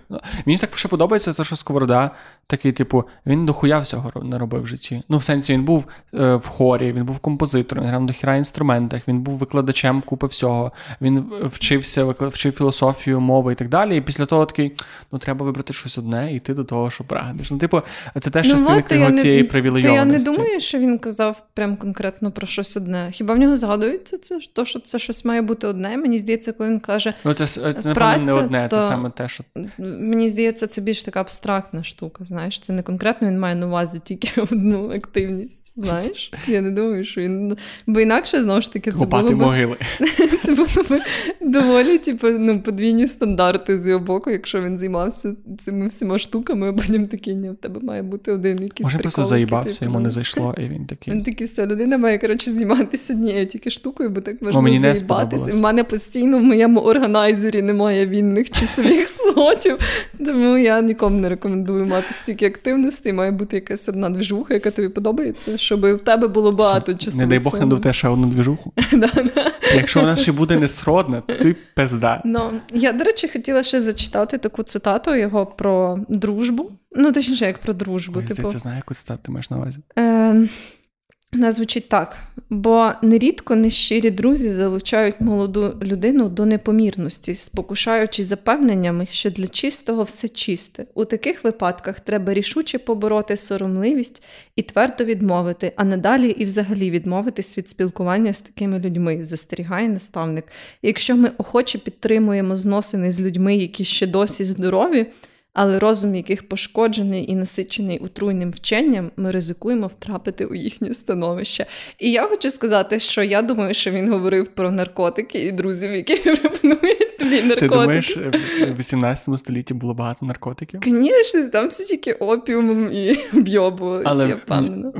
Мені так ще подобається те, що Сковорода такий, типу, він дохуя всього не робив в житті. Ну, в сенсі, він був е, в хорі, він був композитором, він грав до хіра інструментах, він був викладачем купи всього, він вчився, виклад... вчив філософію, мови і так далі. І після того такий, ну, треба вибрати щось одне і йти до того, що прагнеш. Ну, типу, це теж частина його цієї привілейованості. То я не думаю, що він казав прям конкретно про щось одне. Хіба в нього згадується це, то, що це щось має бути одне? Мені здається, коли він каже ну, це, це, праця, напевно, не одне, це саме те, що... Мені здається, це більш така абстрактна штука, знаєш. Це не конкретно він має на увазі тільки одну активність, знаєш. Я не думаю, що він... Бо інакше, знову ж таки, це було б... могили. Це було б доволі, типу, ну, подвійні стандарти з його боку, якщо він займався цими всіма штуками, а потім такий, ні, в тебе має бути один якийсь прикол. Може, просто заїбався, йому не зайшло, і він такий... І все, людина має, коротше, займатися однією тільки штукою, бо так важливо заїбатися. У мене постійно в моєму органайзері немає вільних часових слотів, тому я нікому не рекомендую мати стільки активності, має бути якась одна движуха, яка тобі подобається, щоб в тебе було багато часових слотів. Не дай Бог, не дав те ще одну движуху. Якщо вона ще буде несродна, то ти пизда. Я, до речі, хотіла ще зачитати таку цитату його про дружбу. Ну, точніше, як про дружбу. Я це знаю, яку цитату ти маєш на увазі. Вона звучить так. Бо нерідко нещирі друзі залучають молоду людину до непомірності, спокушаючись запевненнями, що для чистого все чисте. У таких випадках треба рішуче побороти соромливість і твердо відмовити, а надалі і взагалі відмовитись від спілкування з такими людьми, застерігає наставник. І якщо ми охоче підтримуємо зносини з людьми, які ще досі здорові, але розум яких пошкоджений і насичений отруйним вченням, ми ризикуємо втрапити у їхнє становище. І я хочу сказати, що я думаю, що він говорив про наркотики і друзів, які пропонують тобі наркотики. Ти думаєш, в вісімнадцятому столітті було багато наркотиків? Звісно, там все тільки опіумом і б'йобу, але... я впевнена.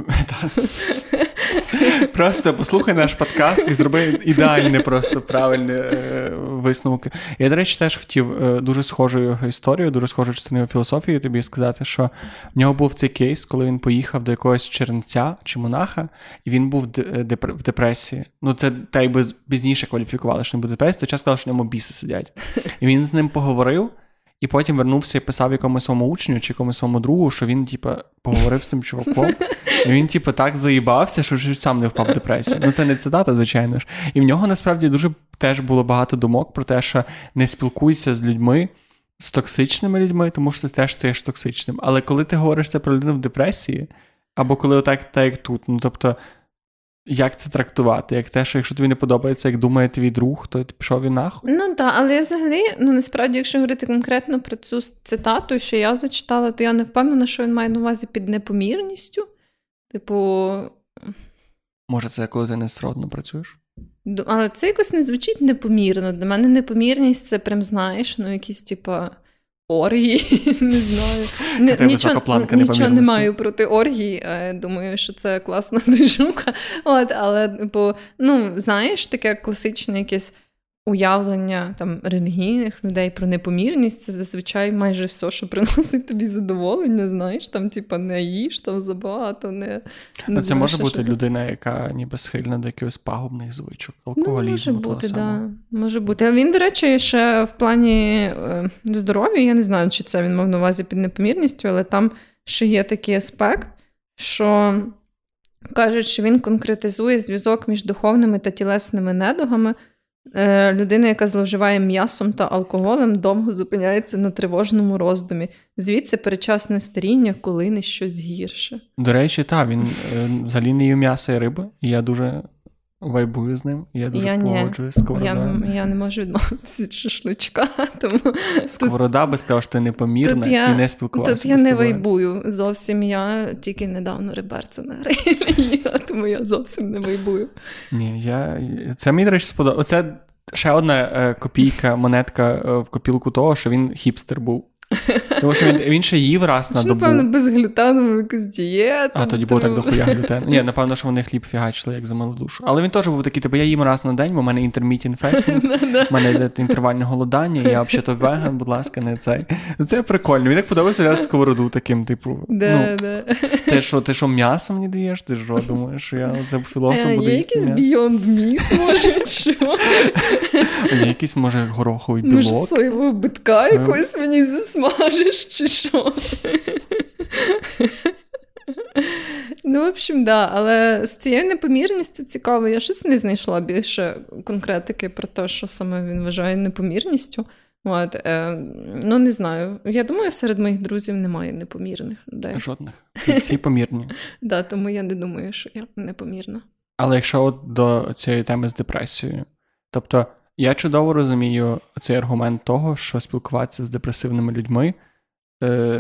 Просто послухай наш подкаст і зроби ідеальне, просто правильне е, висновки. Я, до речі, теж хотів е, дуже схожу його історію, дуже схожу частину філософії тобі сказати, що в нього був цей кейс, коли він поїхав до якогось чернця чи монаха, і він був деп- в депресії. Ну, це та й без, пізніше кваліфікували, що він був в депресії, то час сказав, що в ньому біси сидять. І він з ним поговорив, і потім вернувся і писав якомусь своєму учню чи якомусь своєму другу, що він, типу, поговорив з тим чуваком. І він, типу, так заїбався, що ж сам не впав в депресію. Ну, це не цитата, звичайно ж. І в нього, насправді, дуже теж було багато думок про те, що не спілкуйся з людьми, з токсичними людьми, тому що ти теж стаєш токсичним. Але коли ти говориш це про людину в депресії, або коли отак, так, як тут, ну, тобто, як це трактувати? Як те, що якщо тобі не подобається, як думає твій друг, то ти пішов і нахуй? Ну так, але я взагалі, ну насправді, якщо говорити конкретно про цю цитату, що я зачитала, то я не впевнена, що він має на увазі під непомірністю. Типу... Може, це коли ти несродно працюєш? Але це якось не звучить непомірно. Для мене непомірність – це прям, знаєш, ну якісь, типа... оргії, не знаю. Не, нічого нічого не маю проти оргії. Думаю, що це класна движуха. От, але, бо, ну, знаєш, таке класичне якесь уявлення там, релігійних людей про непомірність, це зазвичай майже все, що приносить тобі задоволення, знаєш, там, типа, не їж там забагато, не... не це може бути що... людина, яка ніби схильна до якихось пагубних звичок, алкоголізму. Ну, може бути, так. Да. Може бути. Але він, до речі, ще в плані здоров'я, я не знаю, чи це він мав на увазі під непомірністю, але там ще є такий аспект, що кажуть, що він конкретизує зв'язок між духовними та тілесними недугами. Людина, яка зловживає м'ясом та алкоголем, довго зупиняється на тривожному роздумі. Звідси передчасне старіння, коли не щось гірше. До речі, так, він взагалі не їв м'яса і риби. І я дуже вайбую з ним. Я дуже я погоджуюсь з Сковородою. Я, я не можу відмовитися від шашличка. Тому Сковорода без того, що ти непомірна і я, не спілкувалася. Тут я не вайбую зовсім. Я тільки недавно риберця на грилі, тому я зовсім не вайбую. Ні, я... Це мені, до речі, сподобалося. Оце ще одна копійка, монетка в копілку того, що він хіпстер був. Тому що він, він ще їв раз на що, добу. Напевно, без глютену якусь дієту. А, тоді було так дохуя глютену. Ні, напевно, що вони хліб фігачили, як за малу душу. Але він теж був такий, типу, я їм раз на день, бо в мене intermittent fasting, в мене йде інтервальне голодання, я взагалі-то веган, будь ласка, не цей. Це прикольно. Мені так подобається я Сковороду таким, типу, ну, ти що, ти що м'ясо мені даєш? Ти що, думаєш, що я це філософ буду їсти м'ясо? Є якийсь Beyond Meat, може, що? Є якийсь, може, гороховий білок? Може, соєвого битка якось мені засміє? Смажеш чи що? Ну, в общем, да. Але з цією непомірністю цікаво. Я щось не знайшла більше конкретики про те, що саме він вважає непомірністю. От, е, ну, не знаю. Я думаю, серед моїх друзів немає непомірних людей. Жодних. Всі, всі помірні. Да, тому я не думаю, що я непомірна. Але якщо от до цієї теми з депресією, тобто я чудово розумію цей аргумент того, що спілкуватися з депресивними людьми е,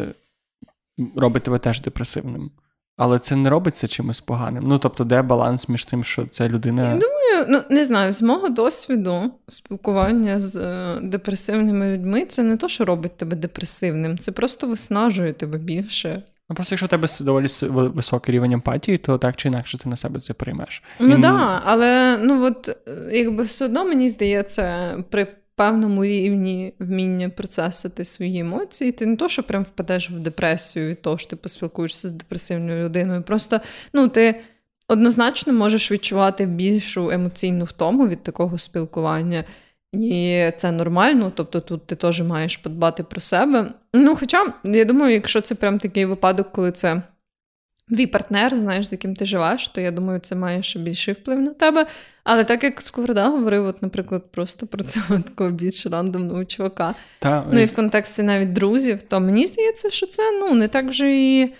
робить тебе теж депресивним. Але це не робиться чимось поганим. Ну, тобто, де баланс між тим, що ця людина... Я думаю, ну, не знаю, з мого досвіду спілкування з е, депресивними людьми, це не то, що робить тебе депресивним, це просто виснажує тебе більше. Ну, просто якщо у тебе доволі високий рівень емпатії, то так чи інакше ти на себе це приймеш. Ну, так, да, але, ну, от, якби все одно, мені здається, при певному рівні вміння процесити свої емоції, ти не то, що прям впадеш в депресію від того, що ти поспілкуєшся з депресивною людиною, просто, ну, ти однозначно можеш відчувати більшу емоційну втому від такого спілкування. І це нормально, тобто тут ти теж маєш подбати про себе. Ну, хоча, я думаю, якщо це прям такий випадок, коли це твій партнер, знаєш, з яким ти живеш, то я думаю, це має ще більший вплив на тебе. Але так, як Сковорода говорив, от, наприклад, просто про цього такого більш рандомного чувака, та, ну і в контексті навіть друзів, то мені здається, що це, ну, не так же і...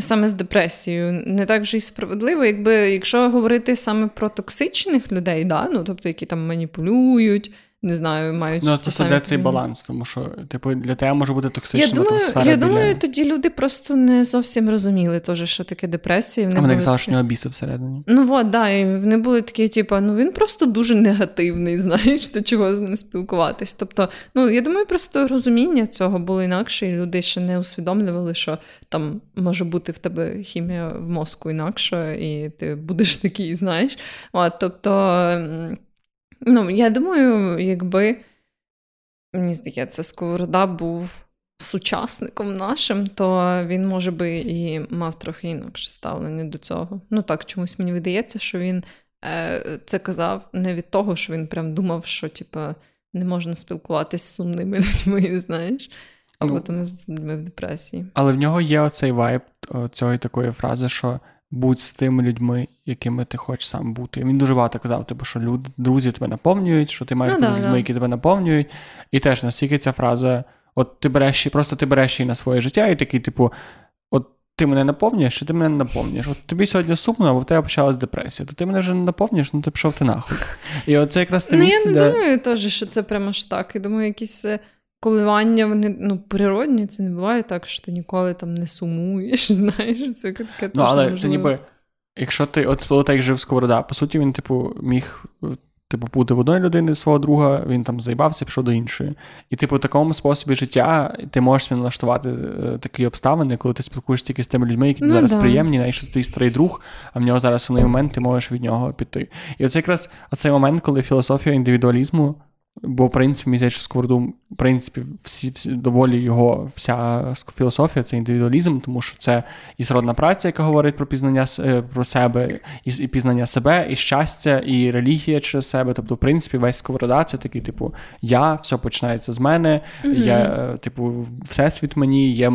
саме з депресією, не так же і справедливо. Якби, якщо говорити саме про токсичних людей, да, ну, тобто, які там маніпулюють, не знаю, мають ну, ті самі... Ну, це цей баланс, тому що, типу, для тебе може бути токсична атмосфера. Я біля... думаю, тоді люди просто не зовсім розуміли теж, що таке депресія. Вони а вони казали, що в нього біси всередині. Ну, от, да, і вони були такі, типу, ну, він просто дуже негативний, знаєш, до чого з ним спілкуватись. Тобто, ну, я думаю, просто розуміння цього було інакше, і люди ще не усвідомлювали, що там може бути в тебе хімія в мозку інакша, і ти будеш такий, знаєш. От, тобто... Ну, я думаю, якби, мені здається, Сковорода був сучасником нашим, то він, може би, і мав трохи інакше ставлення до цього. Ну, так, чомусь мені видається, що він е, це казав не від того, що він прям думав, що, типа, не можна спілкуватись з сумними людьми, знаєш, або там з людьми в депресії. Але в нього є оцей вайб цієї такої фрази, що будь з тими людьми, якими ти хочеш сам бути. Він дуже багато казав, типу, що люди, друзі тебе наповнюють, що ти маєш ну, бути да, з людьми, да. які тебе наповнюють. І теж наскільки ця фраза, от ти береш, просто ти береш її на своє життя і такий, типу, от ти мене наповнюєш, чи ти мене не наповнюєш? От тобі сьогодні сумно, бо в тебе почалась депресія, то ти мене вже не наповнюєш, ну ти пішов ти нахуй. І от це якраз те місце, де... Ну я не де... думаю теж, що це прямо ж так. Я думаю, якісь... коливання, вони, ну, природні, це не буває так, що ти ніколи там не сумуєш, знаєш, все таке. Ну, але можливо. Це ніби, якщо ти, от, от як жив Сковорода, по суті, він, типу, міг, типу, бути в одної людини свого друга, він там заїбався, пішов до іншої. І, типу, в такому способі життя ти можеш налаштувати такі обставини, коли ти спілкуєшся тільки з тими людьми, які ну, зараз да. приємні, навіть що твій старий друг, а в нього зараз сумний момент, ти можеш від нього піти. І оце якраз оцей момент, коли філософія індивідуалізму. Бо, в принципі, мені здається, що Сковороду, в принципі, всі, всі, доволі його вся філософія – це індивідуалізм, тому що це і сродна праця, яка говорить про пізнання про себе, і, і пізнання себе, і щастя, і релігія через себе. Тобто, в принципі, весь Сковорода – це такий, типу, я, все починається з мене, mm-hmm. я, типу, всесвіт мені, є...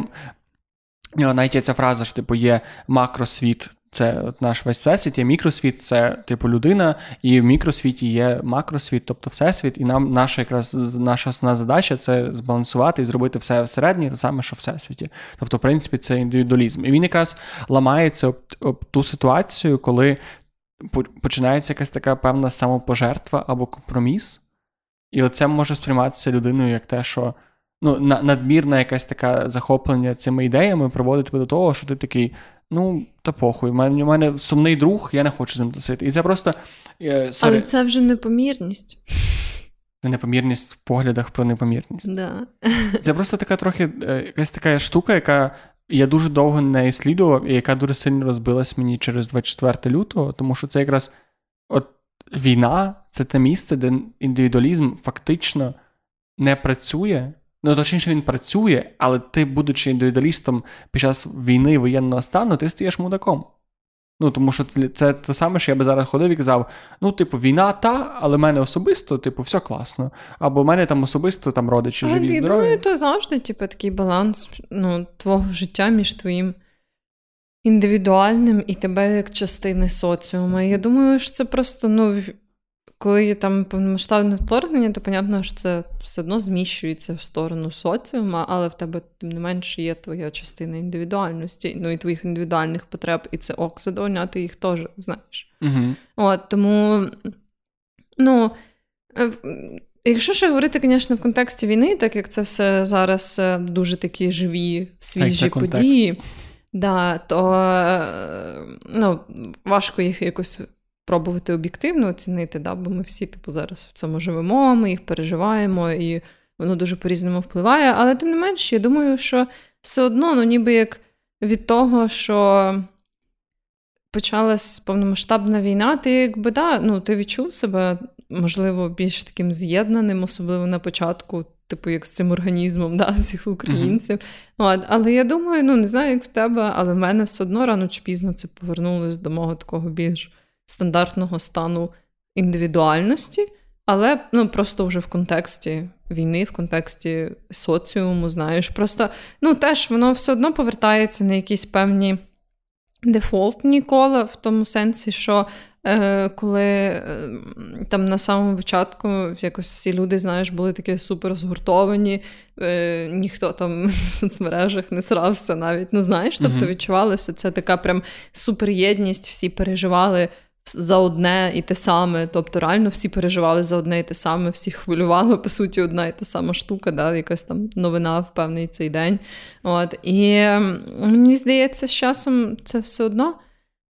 Навіть є ця фраза, що, типу, є макросвіт, це наш весь всесвіт, є мікросвіт, це типу людина, і в мікросвіті є макросвіт, тобто всесвіт, і нам наша якраз наша основна задача це збалансувати і зробити все всередині, те саме, що в всесвіті. Тобто, в принципі, це індивідуалізм. І він якраз ламається об, об ту ситуацію, коли починається якась така певна самопожертва або компроміс, і оце може сприйматися людиною як те, що ну, надмірна якась така захоплення цими ідеями приводить тебе до того, що ти такий, ну, та похуй, у мене, у мене сумний друг, я не хочу з ним тусити. І це просто... Е, Але це вже непомірність. Це непомірність в поглядах про непомірність. Да. Це просто така трохи, е, якась така штука, яка я дуже довго не слідував, і яка дуже сильно розбилась мені через двадцять четвертого лютого, тому що це якраз от війна, це те місце, де індивідуалізм фактично не працює. Ну, точніше, він працює, але ти, будучи індивідуалістом під час війни воєнного стану, ти стаєш мудаком. Ну, тому що це те саме, що я би зараз ходив і казав, ну, типу, війна та, але в мене особисто, типу, все класно. Або в мене там особисто там родичі живі, здорові. Я думаю, то завжди, типу, такий баланс, ну, твого життя між твоїм індивідуальним і тебе як частини соціуму. Я думаю, що це просто, ну... Коли є там повномасштабне вторгнення, то, понятно, що це все одно зміщується в сторону соціума, але в тебе, тим не менше, є твоя частина індивідуальності, ну і твоїх індивідуальних потреб, і це ок, задовольняти їх теж, знаєш. Угу. От, тому, ну, якщо ще говорити, звісно, в контексті війни, так як це все зараз дуже такі живі, свіжі події, да, то, ну, важко їх якось... пробувати об'єктивно оцінити, да? Бо ми всі типу, зараз в цьому живемо, ми їх переживаємо, і воно дуже по-різному впливає. Але, тим не менш, я думаю, що все одно, ну ніби як від того, що почалась повномасштабна війна, ти якби, да, ну, ти відчув себе, можливо, більш таким з'єднаним, особливо на початку, типу, як з цим організмом, да, всіх українців. Mm-hmm. Але я думаю, ну, не знаю, як в тебе, але в мене все одно рано чи пізно це повернулося до мого такого більш стандартного стану індивідуальності, але ну, просто вже в контексті війни, в контексті соціуму, знаєш, просто, ну, теж воно все одно повертається на якісь певні дефолтні кола, в тому сенсі, що е, коли е, там на самому початку якось всі люди, знаєш, були такі супер згуртовані, е, ніхто там в соцмережах не срався навіть, ну, знаєш, тобто відчувалося, це така прям суперєдність, всі переживали за одне і те саме, тобто реально всі переживали за одне і те саме, всі хвилювали, по суті, одна і та сама штука, да? Якась там новина в певний цей день. От. І мені здається, з часом це все одно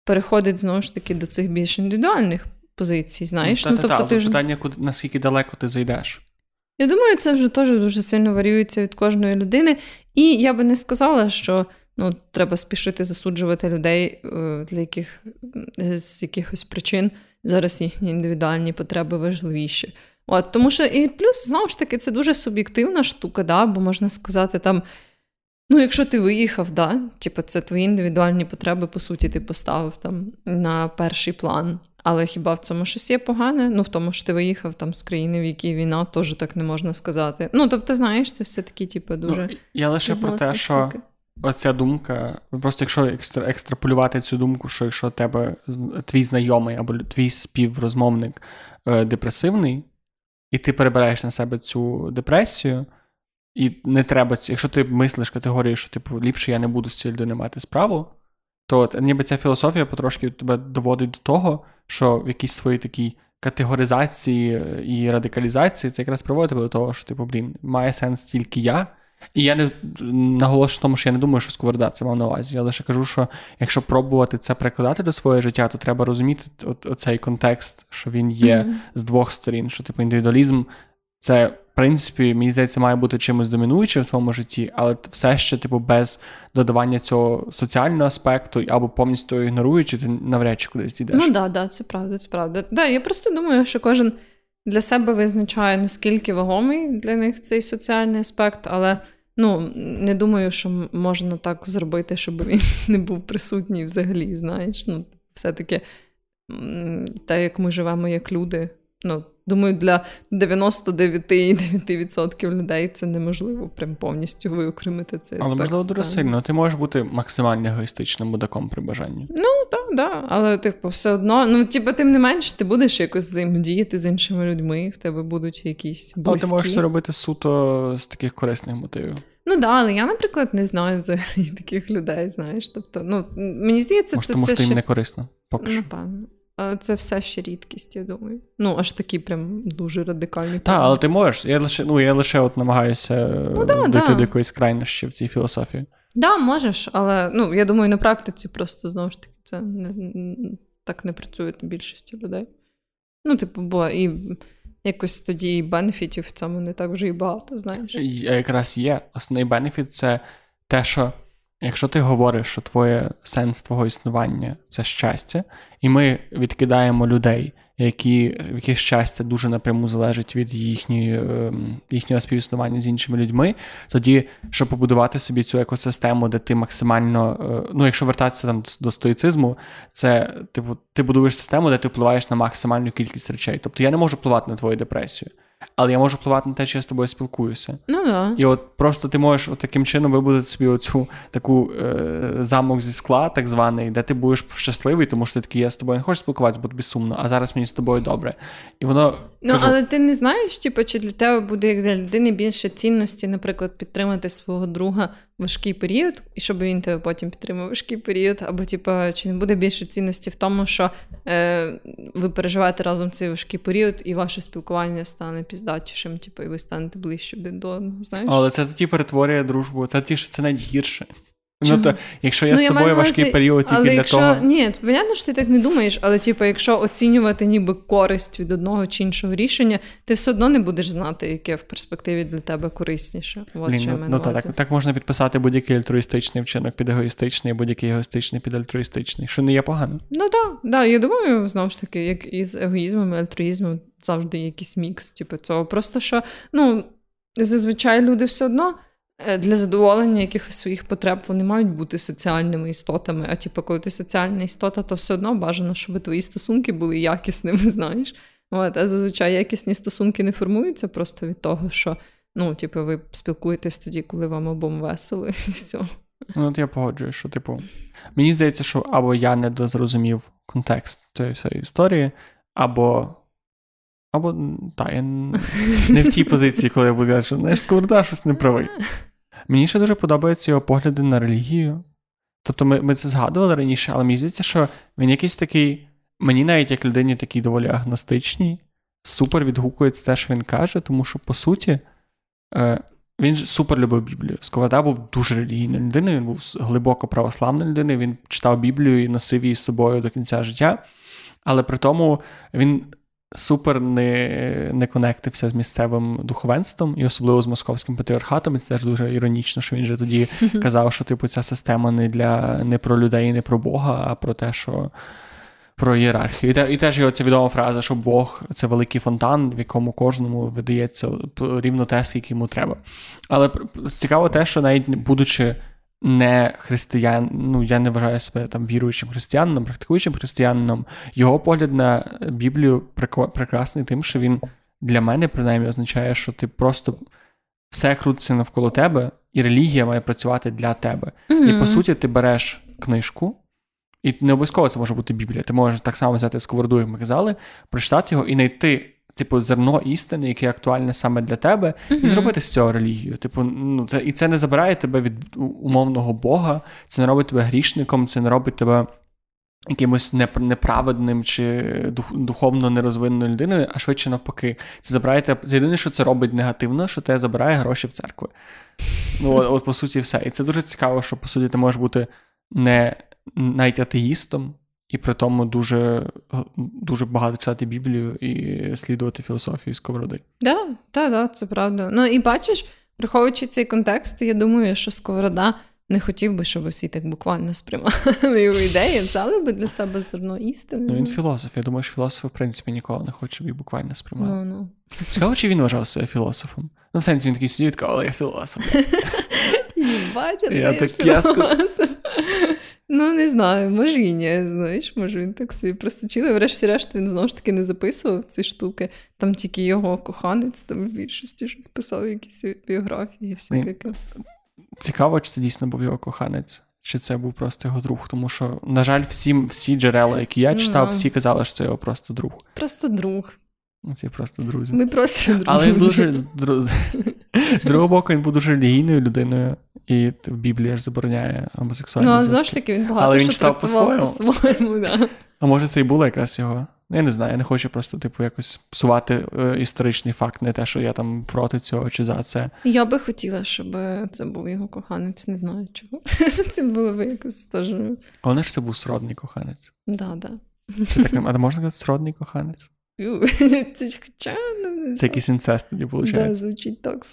переходить, знову ж таки, до цих більш індивідуальних позицій, знаєш? Та, ну, та, тобто, та, але ж... питання, куди, наскільки далеко ти зайдеш? Я думаю, це вже теж дуже сильно варіюється від кожної людини. І я би не сказала, що ну, треба спішити засуджувати людей, для яких з якихось причин зараз їхні індивідуальні потреби важливіші. От, тому що і плюс, знову ж таки, це дуже суб'єктивна штука, да? Бо можна сказати там, ну, якщо ти виїхав, да? Типу, це твої індивідуальні потреби, по суті, ти поставив там на перший план. Але хіба в цьому щось є погане? Ну, в тому, що ти виїхав там з країни, в якій війна, теж так не можна сказати. Ну, тобто, знаєш, це все такі, типу, дуже... Ну, я лише про те, що оця думка, просто якщо екстра, екстраполювати цю думку, що якщо тебе твій знайомий або твій співрозмовник е, депресивний, і ти перебираєш на себе цю депресію, і не треба, якщо ти мислиш категорію, що типу, ліпше я не буду з цією людиною мати справу, то ніби ця філософія потрошки тебе доводить до того, що в якійсь своїй такій категоризації і радикалізації це якраз приводить тебе до того, що типу, блін, має сенс тільки я. І я не наголошую в тому, що я не думаю, що Сковорода це мав на увазі. Я лише кажу, що якщо пробувати це перекладати до свого життя, то треба розуміти оцей контекст, що він є mm-hmm. з двох сторін, що типу індивідуалізм це, в принципі, мені здається, має бути чимось домінуючим в твоєму житті, але все ще, типу, без додавання цього соціального аспекту або повністю ігноруючи, ти навряд чи кудись йдеш. Ну, да, да, це правда, це правда. Да, я просто думаю, що кожен для себе визначає, наскільки вагомий для них цей соціальний аспект, але, ну, не думаю, що можна так зробити, щоб він не був присутній взагалі, знаєш. Ну, все-таки, так як ми живемо як люди, ну, думаю, для дев'яносто дев'ять цілих дев'ять десятих відсотка людей це неможливо прям повністю виокремити цей аспект. Але, можливо, дуже сильно. Ти можеш бути максимально егоїстичним мудаком при бажанні. Ну, так, да. Але, типу, все одно, ну, типу, тим не менш, ти будеш якось взаємодіяти з іншими людьми, в тебе будуть якісь близькі. Але ти можеш це робити суто з таких корисних мотивів. Ну, да, але я, наприклад, не знаю взагалі таких людей, знаєш. Тобто, ну, мені здається, може, це тому, все що їм ще... не корисно, поки що. Напевно. Це все ще рідкість, я думаю. Ну, аж такі прям дуже радикальні. Так, але ти можеш. Я лише, ну, я лише от намагаюся ну, да, дійти да. до якоїсь крайності в цій філософії. Так, да, можеш, але ну, я думаю, на практиці просто, знову ж таки, це не, так не працює на більшості людей. Ну, типу, бо і якось тоді і бенефітів в цьому не так вже і багато, знаєш. Якраз є. Основний бенефіт – це те, що якщо ти говориш, що твоє сенс твого існування – це щастя, і ми відкидаємо людей, які, в яких щастя дуже напряму залежить від їхньої, їхнього співіснування з іншими людьми, тоді, щоб побудувати собі цю екосистему, де ти максимально, ну якщо вертатися там до стоїцизму, це типу, ти будуєш систему, де ти впливаєш на максимальну кількість речей. Тобто я не можу впливати на твою депресію. Але я можу впливати на те, що я з тобою спілкуюся. Ну, да. І от просто ти можеш от таким чином вибудувати собі оцю таку е- замок зі скла, так званий, де ти будеш щасливий, тому що ти такий, я з тобою не хочу спілкуватися, бо тобі сумно, а зараз мені з тобою добре. І воно... Ну, кажу... але ти не знаєш, типу, чи для тебе буде, як для людини, більше цінності, наприклад, підтримати свого друга важкий період, і щоб він тебе потім підтримав важкий період, або, типу, чи не буде більше цінності в тому, що е- ви переживаєте разом цей важкий період, і ваше спілкування стане піздатішим, типу, і ви станете ближче один до одного, знаєш? Але це тоді перетворює дружбу, це ті, що це найгірше. Чого? Ну, то, якщо я ну, з тобою я важкий вас... період тільки для якщо... того... Ні, понятно, що ти так не думаєш, але, типу, якщо оцінювати ніби користь від одного чи іншого рішення, ти все одно не будеш знати, яке в перспективі для тебе корисніше. От Лін, ну, ну так, так можна підписати будь-який альтруїстичний вчинок під егоїстичний, будь-який егоїстичний під альтруїстичний, що не є погано. Ну, так, да, я думаю, знову ж таки, як із егоїзмом і альтруїзмом завжди якийсь мікс, типу, цього. Просто, що, ну, зазвичай люди все одно... Для задоволення якихось своїх потреб вони мають бути соціальними істотами, а типу, коли ти соціальна істота, то все одно бажано, щоб твої стосунки були якісними, знаєш. От, а зазвичай якісні стосунки не формуються просто від того, що, ну, типу, ви спілкуєтесь тоді, коли вам обом весело і все. Ну, от я погоджую, що, типу, мені здається, що або я недозрозумів контекст тієї всієї історії, або... Або, та, я не в тій позиції, коли я буду казати, що, знаєш, Сковорода щось не правий. Мені ще дуже подобаються його погляди на релігію. Тобто ми, ми це згадували раніше, але мені здається, що він якийсь такий мені навіть як людині такій доволі агностичній, супер відгукується те, що він каже, тому що, по суті, е, він супер любив Біблію. Сковорода був дуже релігійною людиною, він був глибоко православною людиною, він читав Біблію і носив її з собою до кінця життя, але при тому він супер не, не конектився з місцевим духовенством, і особливо з московським патріархатом, і це теж дуже іронічно, що він же тоді казав, що типу ця система не, для, не про людей, не про Бога, а про те, що про ієрархію. І, те, і теж його ця відома фраза, що Бог – це великий фонтан, в якому кожному видається рівно те, скільки йому треба. Але цікаво те, що навіть будучи не християн, ну я не вважаю себе там віруючим християнином, практикуючим християнином, його погляд на Біблію прекрасний тим, що він для мене, принаймні, означає, що ти просто все крутиться навколо тебе, і релігія має працювати для тебе. Mm-hmm. І, по суті, ти береш книжку, і не обов'язково це може бути Біблія. Ти можеш так само взяти Сковороду, як ми казали, прочитати його і знайти типу зерно істини, яке актуальне саме для тебе, mm-hmm. і зробити з цього релігію. Типу, ну це і це не забирає тебе від умовного Бога, це не робить тебе грішником, це не робить тебе якимось неправедним чи духовно нерозвиненою людиною, а швидше навпаки. Це забирає тебе. Це єдине, що це робить негативно, що те забирає гроші в церкви. Ну, от, от по суті, все. І це дуже цікаво, що по суті ти можеш бути не навіть атеїстом, і при тому дуже, дуже багато читати Біблію і слідувати філософію Сковороди. Так, да, да, це правда. Ну і бачиш, враховуючи цей контекст, я думаю, що Сковорода не хотів би, щоб всі так буквально сприймали його ідеї, взяли би для себе зерно істини. Ну він філософ, я думаю, що філософи в принципі ніколи не хочуть, щоб їх буквально сприймали. No, no. Цікаво, чи він вважав себе філософом? Ну в сенсі він такий сидів, але я філософ. Їбать, а це я філософ. Ну, не знаю, може і ні, знаєш, може він так собі простучили. Врешті-решт він знову ж таки не записував ці штуки. Там тільки його коханець, там в більшості щось писав, якісь біографії і все таке. Цікаво, чи це дійсно був його коханець, чи це був просто його друг. Тому що, на жаль, всі, всі джерела, які я читав, no. всі казали, що це його просто друг. Просто друг. Це просто друзі. Ми просто друзі. Але він дуже... З другого боку, він був дуже релігійною людиною, і Біблія ж забороняє гомосексуальні зв'язки. Ну, а знову ж таки, він багато що трактував по-своєму. Да. А може це і було якраз його? Я не знаю, я не хочу просто, типу, якось псувати е, історичний факт, не те, що я там проти цього чи за це. Я би хотіла, щоб це був його коханець, не знаю чого. Це було би якось теж... А воно ж це був сродний коханець. Да, да. Так, а можна сказати сродний коханець? Це якийсь інцест тоді, виходить. Так, звучить так.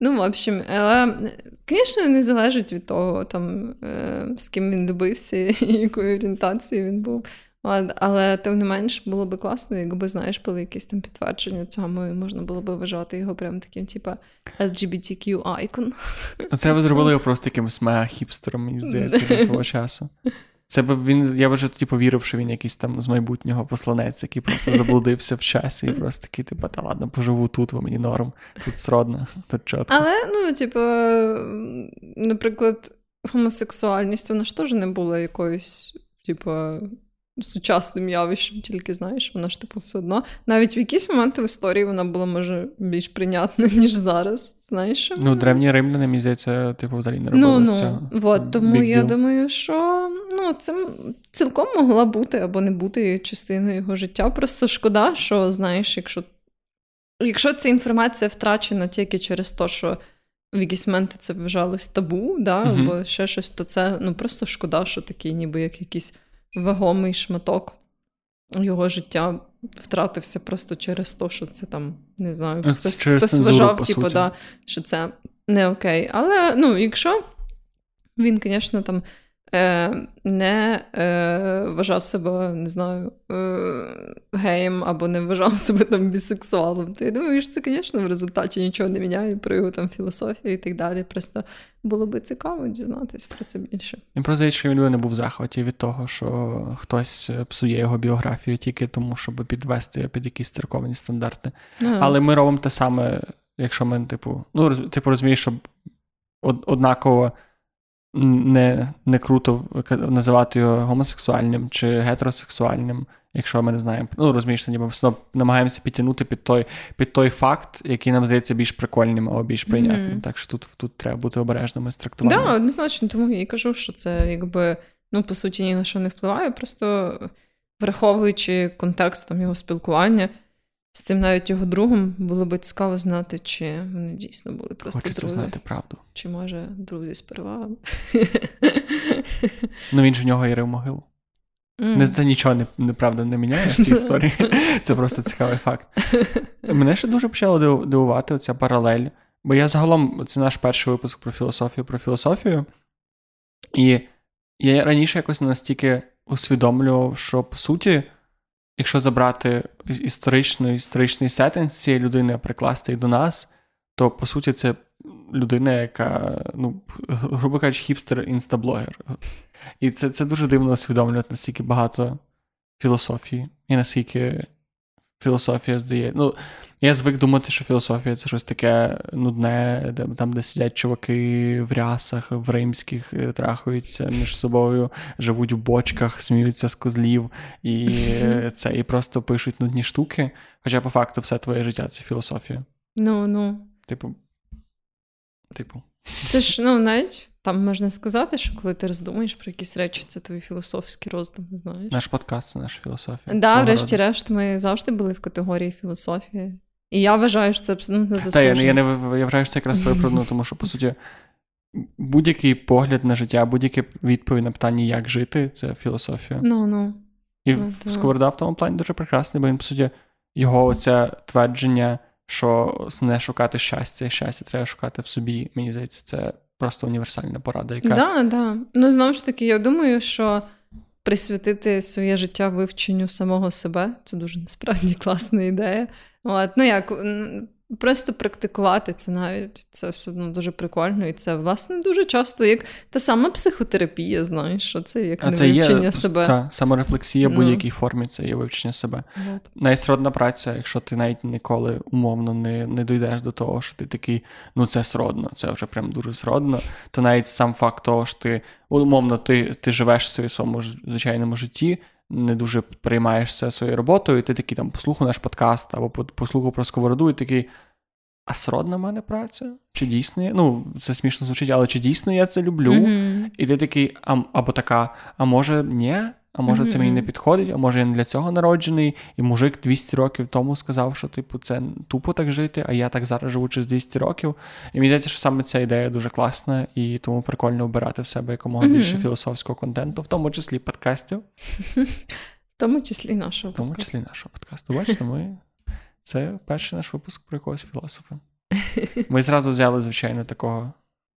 Ну, в общем, але, звісно, не залежить від того, там, з ким він добився і якої орієнтації він був. Але, тим не менш, було б класно, якби, знаєш, були якісь там підтвердження цьому, і можна було б вважати його прям таким, типа, Ел Джі Бі Ті К'ю-айкон. Оце ви зробили його просто якимось мега-хіпстером, мені здається, для свого часу. Це б він, я б вже тоді повірив, що він якийсь там з майбутнього посланець, який просто заблудився в часі і просто такий, типу, та ладно, поживу тут, бо мені норм, тут сродно, тут чітко. Але, ну, типу, наприклад, гомосексуальність, вона ж теж не була якоюсь, типу, сучасним явищем, тільки, знаєш, вона ж, типу, все одно. Навіть в якісь моменти в історії вона була, може, більш прийнятна, ніж зараз. Знаєш, ну, древні римляни, мені здається, типу, взагалі не робили ну, з цього. Ну, от, тому Big я deal. Думаю, що ну, це цілком могла бути або не бути частиною його життя. Просто шкода, що, знаєш, якщо, якщо ця інформація втрачена тільки через те, що в якісь моменти це вважалось табу, да, uh-huh. або ще щось, то це ну, просто шкода, що такий ніби як якийсь вагомий шматок його життя втратився просто через те, що це там, не знаю, це хтось, хтось вважав, типу, да, що це не окей. Але, ну, якщо він, звісно, там е, не е, вважав себе, не знаю, е, геєм або не вважав себе там бісексуалом, то я думаю, що це, звісно, в результаті нічого не міняє про його там філософію і так далі. Просто було би цікаво дізнатися про це більше. І про те, що він не був в захваті від того, що хтось псує його біографію тільки тому, щоб підвести під якісь церковні стандарти. А. Але ми робимо те саме, якщо ми, типу, ну, типу, розумієш, що однаково не, не круто називати його гомосексуальним чи гетеросексуальним, якщо ми не знаємо. Ну, розумієш, ніби все намагаємося підтягнути під той, під той факт, який нам здається більш прикольним або більш прийнятним. Mm. Так що тут, тут треба бути обережними з трактуванням. Так, да, однозначно, тому я і кажу, що це якби ну, по суті, ні на що не впливає, просто враховуючи контекст там, його спілкування з цим навіть його другом, було би цікаво знати, чи вони дійсно були просто Хочеться друзі. Хочеться знати правду. Чи, може, друзі з перевагами. Ну, він ж в нього і рив могилу. Mm. Це нічого, не, неправда, не міняє в цій історії. Це просто цікавий факт. Мене ще дуже почало дивувати оця паралель. Бо я загалом, це наш перший випуск про філософію, про філософію. І я раніше якось настільки усвідомлював, що, по суті, якщо забрати історичний, історичний сеттинг цієї людини, прикласти її до нас, то, по суті, це людина, яка, ну, грубо кажучи, хіпстер-інстаблогер. І це, це дуже дивно усвідомлювати, наскільки багато філософії. І наскільки філософія здає... Ну, я звик думати, що філософія – це щось таке нудне, де, там, де сидять чуваки в рясах, в римських, трахаються між собою, живуть в бочках, сміються з козлів, і, це, і просто пишуть нудні штуки. Хоча, по факту, все твоє життя – це філософія. Ну, ну. Типу. Типу. Це ж, ну, навіть там можна сказати, що коли ти роздумуєш про якісь речі, це твої філософські роздуми, знаєш. Наш подкаст – це наша філософія. Да, врешті-решт, ми завжди були в категорії філософії. І я вважаю, що це абсолютно заслужено. Та, я, я, не, я вважаю, що це якраз виправдано, тому що, по суті, будь-який погляд на життя, будь-яка відповідь на питання, як жити – це філософія. Ну, ну. І right. Сковорода в тому плані дуже прекрасний, бо він, по суті, його оце твердження, що не шукати щастя, щастя треба шукати в собі. Мені здається, це просто універсальна порада, яка... Да, да. Ну, знову ж таки, я думаю, що присвятити своє життя вивченню самого себе – це дуже, насправді, класна ідея. От. Ну, як, просто практикувати це навіть, це все одно дуже прикольно, і це, власне, дуже часто як та сама психотерапія, знаєш, що це як а не це вивчення є, себе. Та саморефлексія в ну. будь-якій формі, це є вивчення себе. Right. Найсродна праця, якщо ти навіть ніколи умовно не, не дійдеш до того, що ти такий, ну це сродно, це вже прям дуже сродно, то навіть сам факт того, що ти, умовно, ти, ти живеш в своєму звичайному житті, не дуже приймаєшся своєю роботою, і ти такий там послухав наш подкаст, або послухав про Сковороду, і такий, а сродна в мене праця? Чи дійсно я? Ну, це смішно звучить, але чи дійсно я це люблю? Mm-hmm. І ти такий, а, або така, а може ні, а може mm-hmm. це мені не підходить, а може я не для цього народжений, і мужик двісті років тому сказав, що типу це тупо так жити, а я так зараз живу через двісті років. І мені здається, що саме ця ідея дуже класна, і тому прикольно обирати в себе якомога mm-hmm. більше філософського контенту, в тому числі подкастів. В тому числі нашого подкасту. В тому числі нашого подкасту. Бачите, ми... Це перший наш випуск про якогось філософа. Ми зразу взяли, звичайно, такого...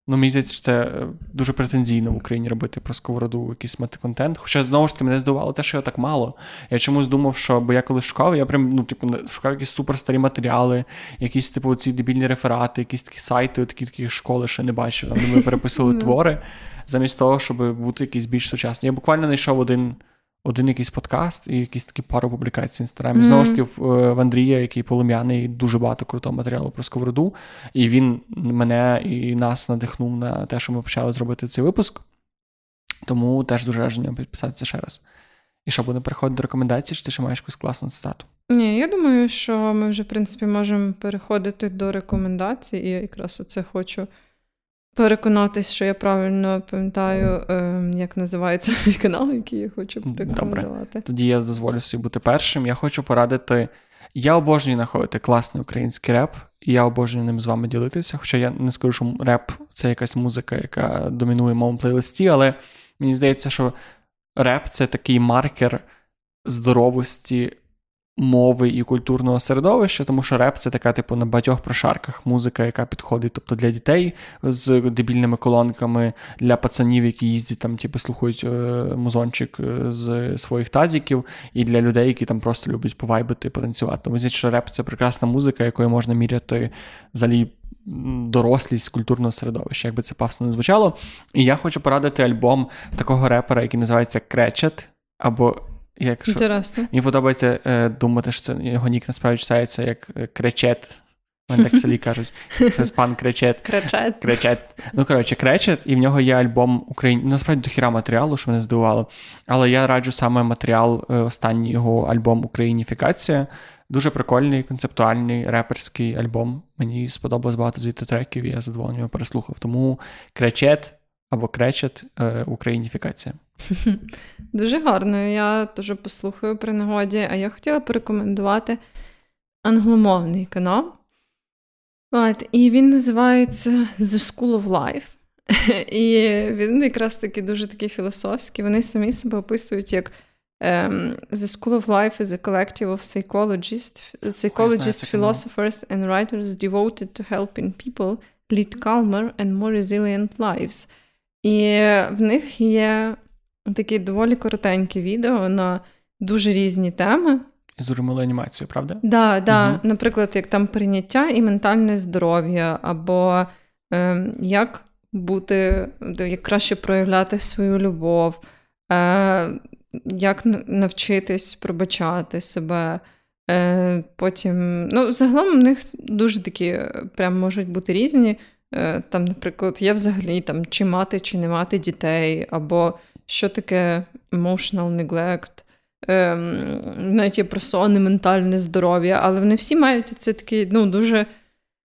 Ну, місяць, що це дуже претензійно в Україні робити про Сковороду якийсь мета-контент. Хоча, знову ж таки, мене здивувало те, що його так мало. Я чомусь думав, що, бо я коли шукав, я прям, ну, типу, шукав якісь суперстарі матеріали, якісь, типу, ці дебільні реферати, якісь такі сайти, такі, такі школи ще не бачив, там, де ми переписували твори, замість того, щоб бути якісь більш сучасні. Я буквально знайшов один... Один якийсь подкаст і якісь такі пару публікацій в Інстаграмі. Mm. Знову ж таки, в Андрія, який Полум'яний, дуже багато крутого матеріалу про Сковороду. І він мене і нас надихнув на те, що ми почали зробити цей випуск. Тому теж дуже раджу підписатися ще раз. І що, будемо переходити до рекомендацій, чи ти ще маєш якусь класну цитату? Ні, я думаю, що ми вже, в принципі, можемо переходити до рекомендацій. І я якраз оце хочу... переконатись, що я правильно пам'ятаю, як називається мій канал, який я хочу порекомендувати. Добре. Тоді я дозволю собі бути першим. Я хочу порадити... Я обожнюю знаходити класний український реп, і я обожнюю ним з вами ділитися, хоча я не скажу, що реп – це якась музика, яка домінує в моєму плейлисті, але мені здається, що реп – це такий маркер здоровості мови і культурного середовища, тому що реп – це така, типу, на багатьох прошарках музика, яка підходить, тобто, для дітей з дебільними колонками, для пацанів, які їздять, там, типу, слухають е- музончик з своїх тазіків, і для людей, які там просто люблять повайбити, потанцювати. Тому здається, що реп – це прекрасна музика, якою можна міряти, взагалі, дорослість культурного середовища, якби це пафосно не звучало. І я хочу порадити альбом такого репера, який називається «Кречет», або Якщо... Інтересно. Мені подобається е, думати, що це його нік насправді читається як е, Кречет. Вони так в селі кажуть. Це пан Кречет. Кречет. Кречет. Ну, коротше, Кречет, і в нього є альбом Україн... Ну, насправді, до хіра матеріалу, що мене здивувало. Але я раджу саме матеріал, е, останній його альбом «Українофікація». Дуже прикольний, концептуальний, реперський альбом. Мені сподобалось багато звідти треків, і я задоволений його переслухав. Тому Кречет або Кречет е, «Українофікація». Дуже гарно, я теж послухаю при нагоді, а я хотіла порекомендувати англомовний канал. От, і він називається The School of Life. І він якраз таки дуже такий філософський. Вони самі себе описують як um, The School of Life is a collective of psychologists, psychologists, philosophers and writers devoted to helping people lead calmer and more resilient lives. І в них є такі доволі коротенькі відео на дуже різні теми. З дуже малою анімацією, правда? Так, да, да. Угу. Наприклад, як там прийняття і ментальне здоров'я, або е, як бути, як краще проявляти свою любов, е, як навчитись пробачати себе. Е, потім, ну, загалом у них дуже такі, прям можуть бути різні. Е, там, наприклад, є взагалі там, чи мати, чи не мати дітей, або що таке emotional neglect, Ем, навіть є про сон і ментальне здоров'я, але вони всі мають це такий, ну, дуже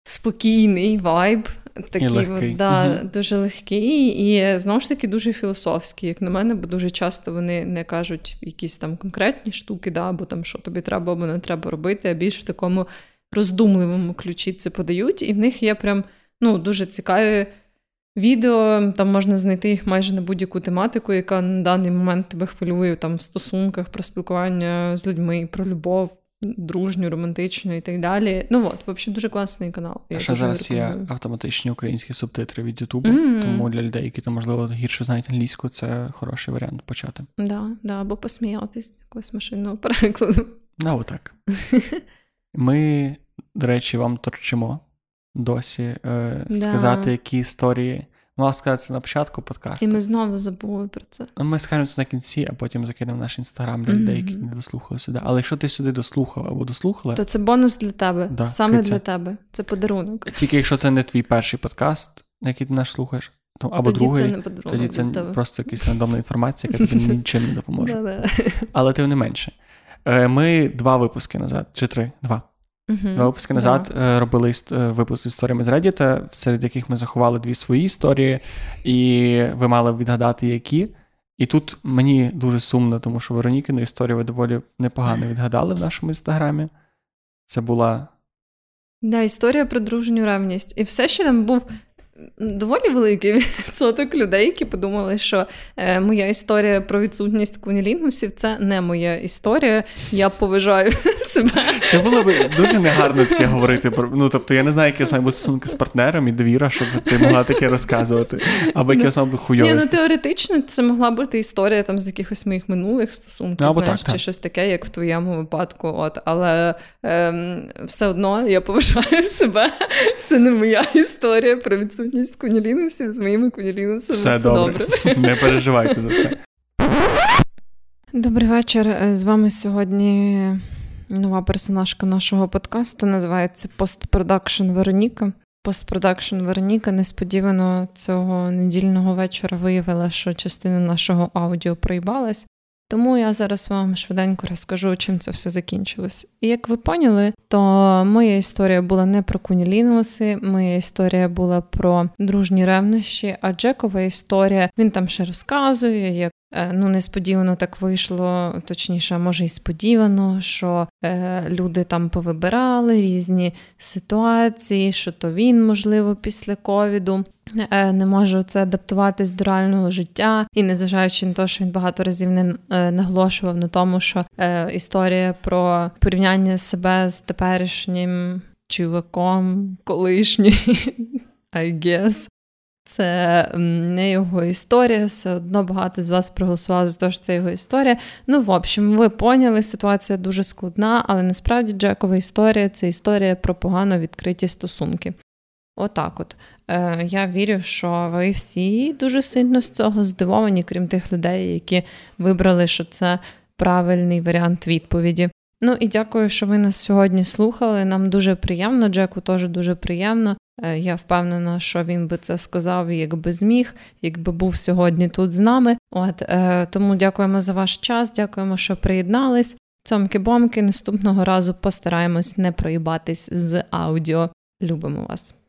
спокійний вайб, такий, от, да, угу. дуже легкий і, знову ж таки, дуже філософський, як на мене, бо дуже часто вони не кажуть якісь там конкретні штуки, да, або там, що тобі треба, або не треба робити, а більш в такому роздумливому ключі це подають, і в них є прям, ну, дуже цікаві відео, там можна знайти їх майже на будь-яку тематику, яка на даний момент тебе хвилює, там, в стосунках, про спілкування з людьми, про любов, дружню, романтичну і так далі. Ну, от, взагалі, дуже класний канал. А ще зараз є автоматичні українські субтитри від Ютубу, mm-hmm. тому для людей, які, там, можливо, гірше знають англійську, це хороший варіант почати. Так, да, да, або посміятись з якогось машинного перекладу. А, отак. Ми, до речі, вам торчимо досі е, да. сказати, які історії. Мала сказати це на початку подкасту. І ми знову забули про це. Ми скажемо це на кінці, а потім закинемо наш інстаграм для mm-hmm. людей, які не дослухали сюди. Але якщо ти сюди дослухав або дослухала... То це бонус для тебе. Да, саме киця. Для тебе. Це подарунок. Тільки якщо це не твій перший подкаст, який ти наш слухаєш, то, або тоді другий, це тоді це просто якась рандомна інформація, яка тобі нічим не допоможе. Але тим не менше. Ми два випуски назад, чи три, два. Uh-huh. Два випуски назад yeah. робили випуск з історіями з Reddit, серед яких ми заховали дві свої історії, і ви мали відгадати, які. І тут мені дуже сумно, тому що Веронікину історію ви доволі непогано відгадали в нашому інстаграмі. Це була... Да, історія про дружню ревність. І все ще там був доволі великий відсоток людей, які подумали, що е, моя історія про відсутність кунілінгусів – це не моя історія, я поважаю себе. Це було б дуже негарно таке говорити. Ну, тобто, я не знаю, які має бути стосунки з партнером і довіра, щоб ти могла таке розказувати. Або якісь мав би хуйові. Ні, ну, теоретично, це могла бути історія там з якихось моїх минулих стосунків, ну, знаєш, так, чи так. щось таке, як в твоєму випадку. От. Але е, все одно я поважаю себе. Це не моя історія про відсутність з кунілінусів, з моїми кунілінусами. Все, все добре. добре. Не переживайте за це. Добрий вечір. З вами сьогодні нова персонажка нашого подкасту. Називається «Постпродакшн Вероніка». «Постпродакшн Вероніка» несподівано цього недільного вечора виявила, що частина нашого аудіо проїбалась. Тому я зараз вам швиденько розкажу, чим це все закінчилось. І як ви поняли, то моя історія була не про кунілінгуси, моя історія була про дружні ревнощі, а Джекова історія, він там ще розказує, як ну несподівано так вийшло, точніше, може і сподівано, що е, люди там повибирали різні ситуації, що то він, можливо, після ковіду не може це адаптуватись до реального життя. І незважаючи на те, що він багато разів не наголошував на тому, що е, історія про порівняння себе з теперішнім чуваком, колишній, I guess, це не його історія, все одно багато з вас проголосували за те, що це його історія. Ну, в общем, ви поняли, ситуація дуже складна, але насправді Джекова історія – це історія про погано відкриті стосунки. Отак от. Е, я вірю, що ви всі дуже сильно з цього здивовані, крім тих людей, які вибрали, що це правильний варіант відповіді. Ну і дякую, що ви нас сьогодні слухали. Нам дуже приємно, Джеку теж дуже приємно. Е, я впевнена, що він би це сказав, якби зміг, якби був сьогодні тут з нами. От, е, тому дякуємо за ваш час, дякуємо, що приєднались. Цьомки-бомки, наступного разу постараємось не проїбатись з аудіо. Любимо вас.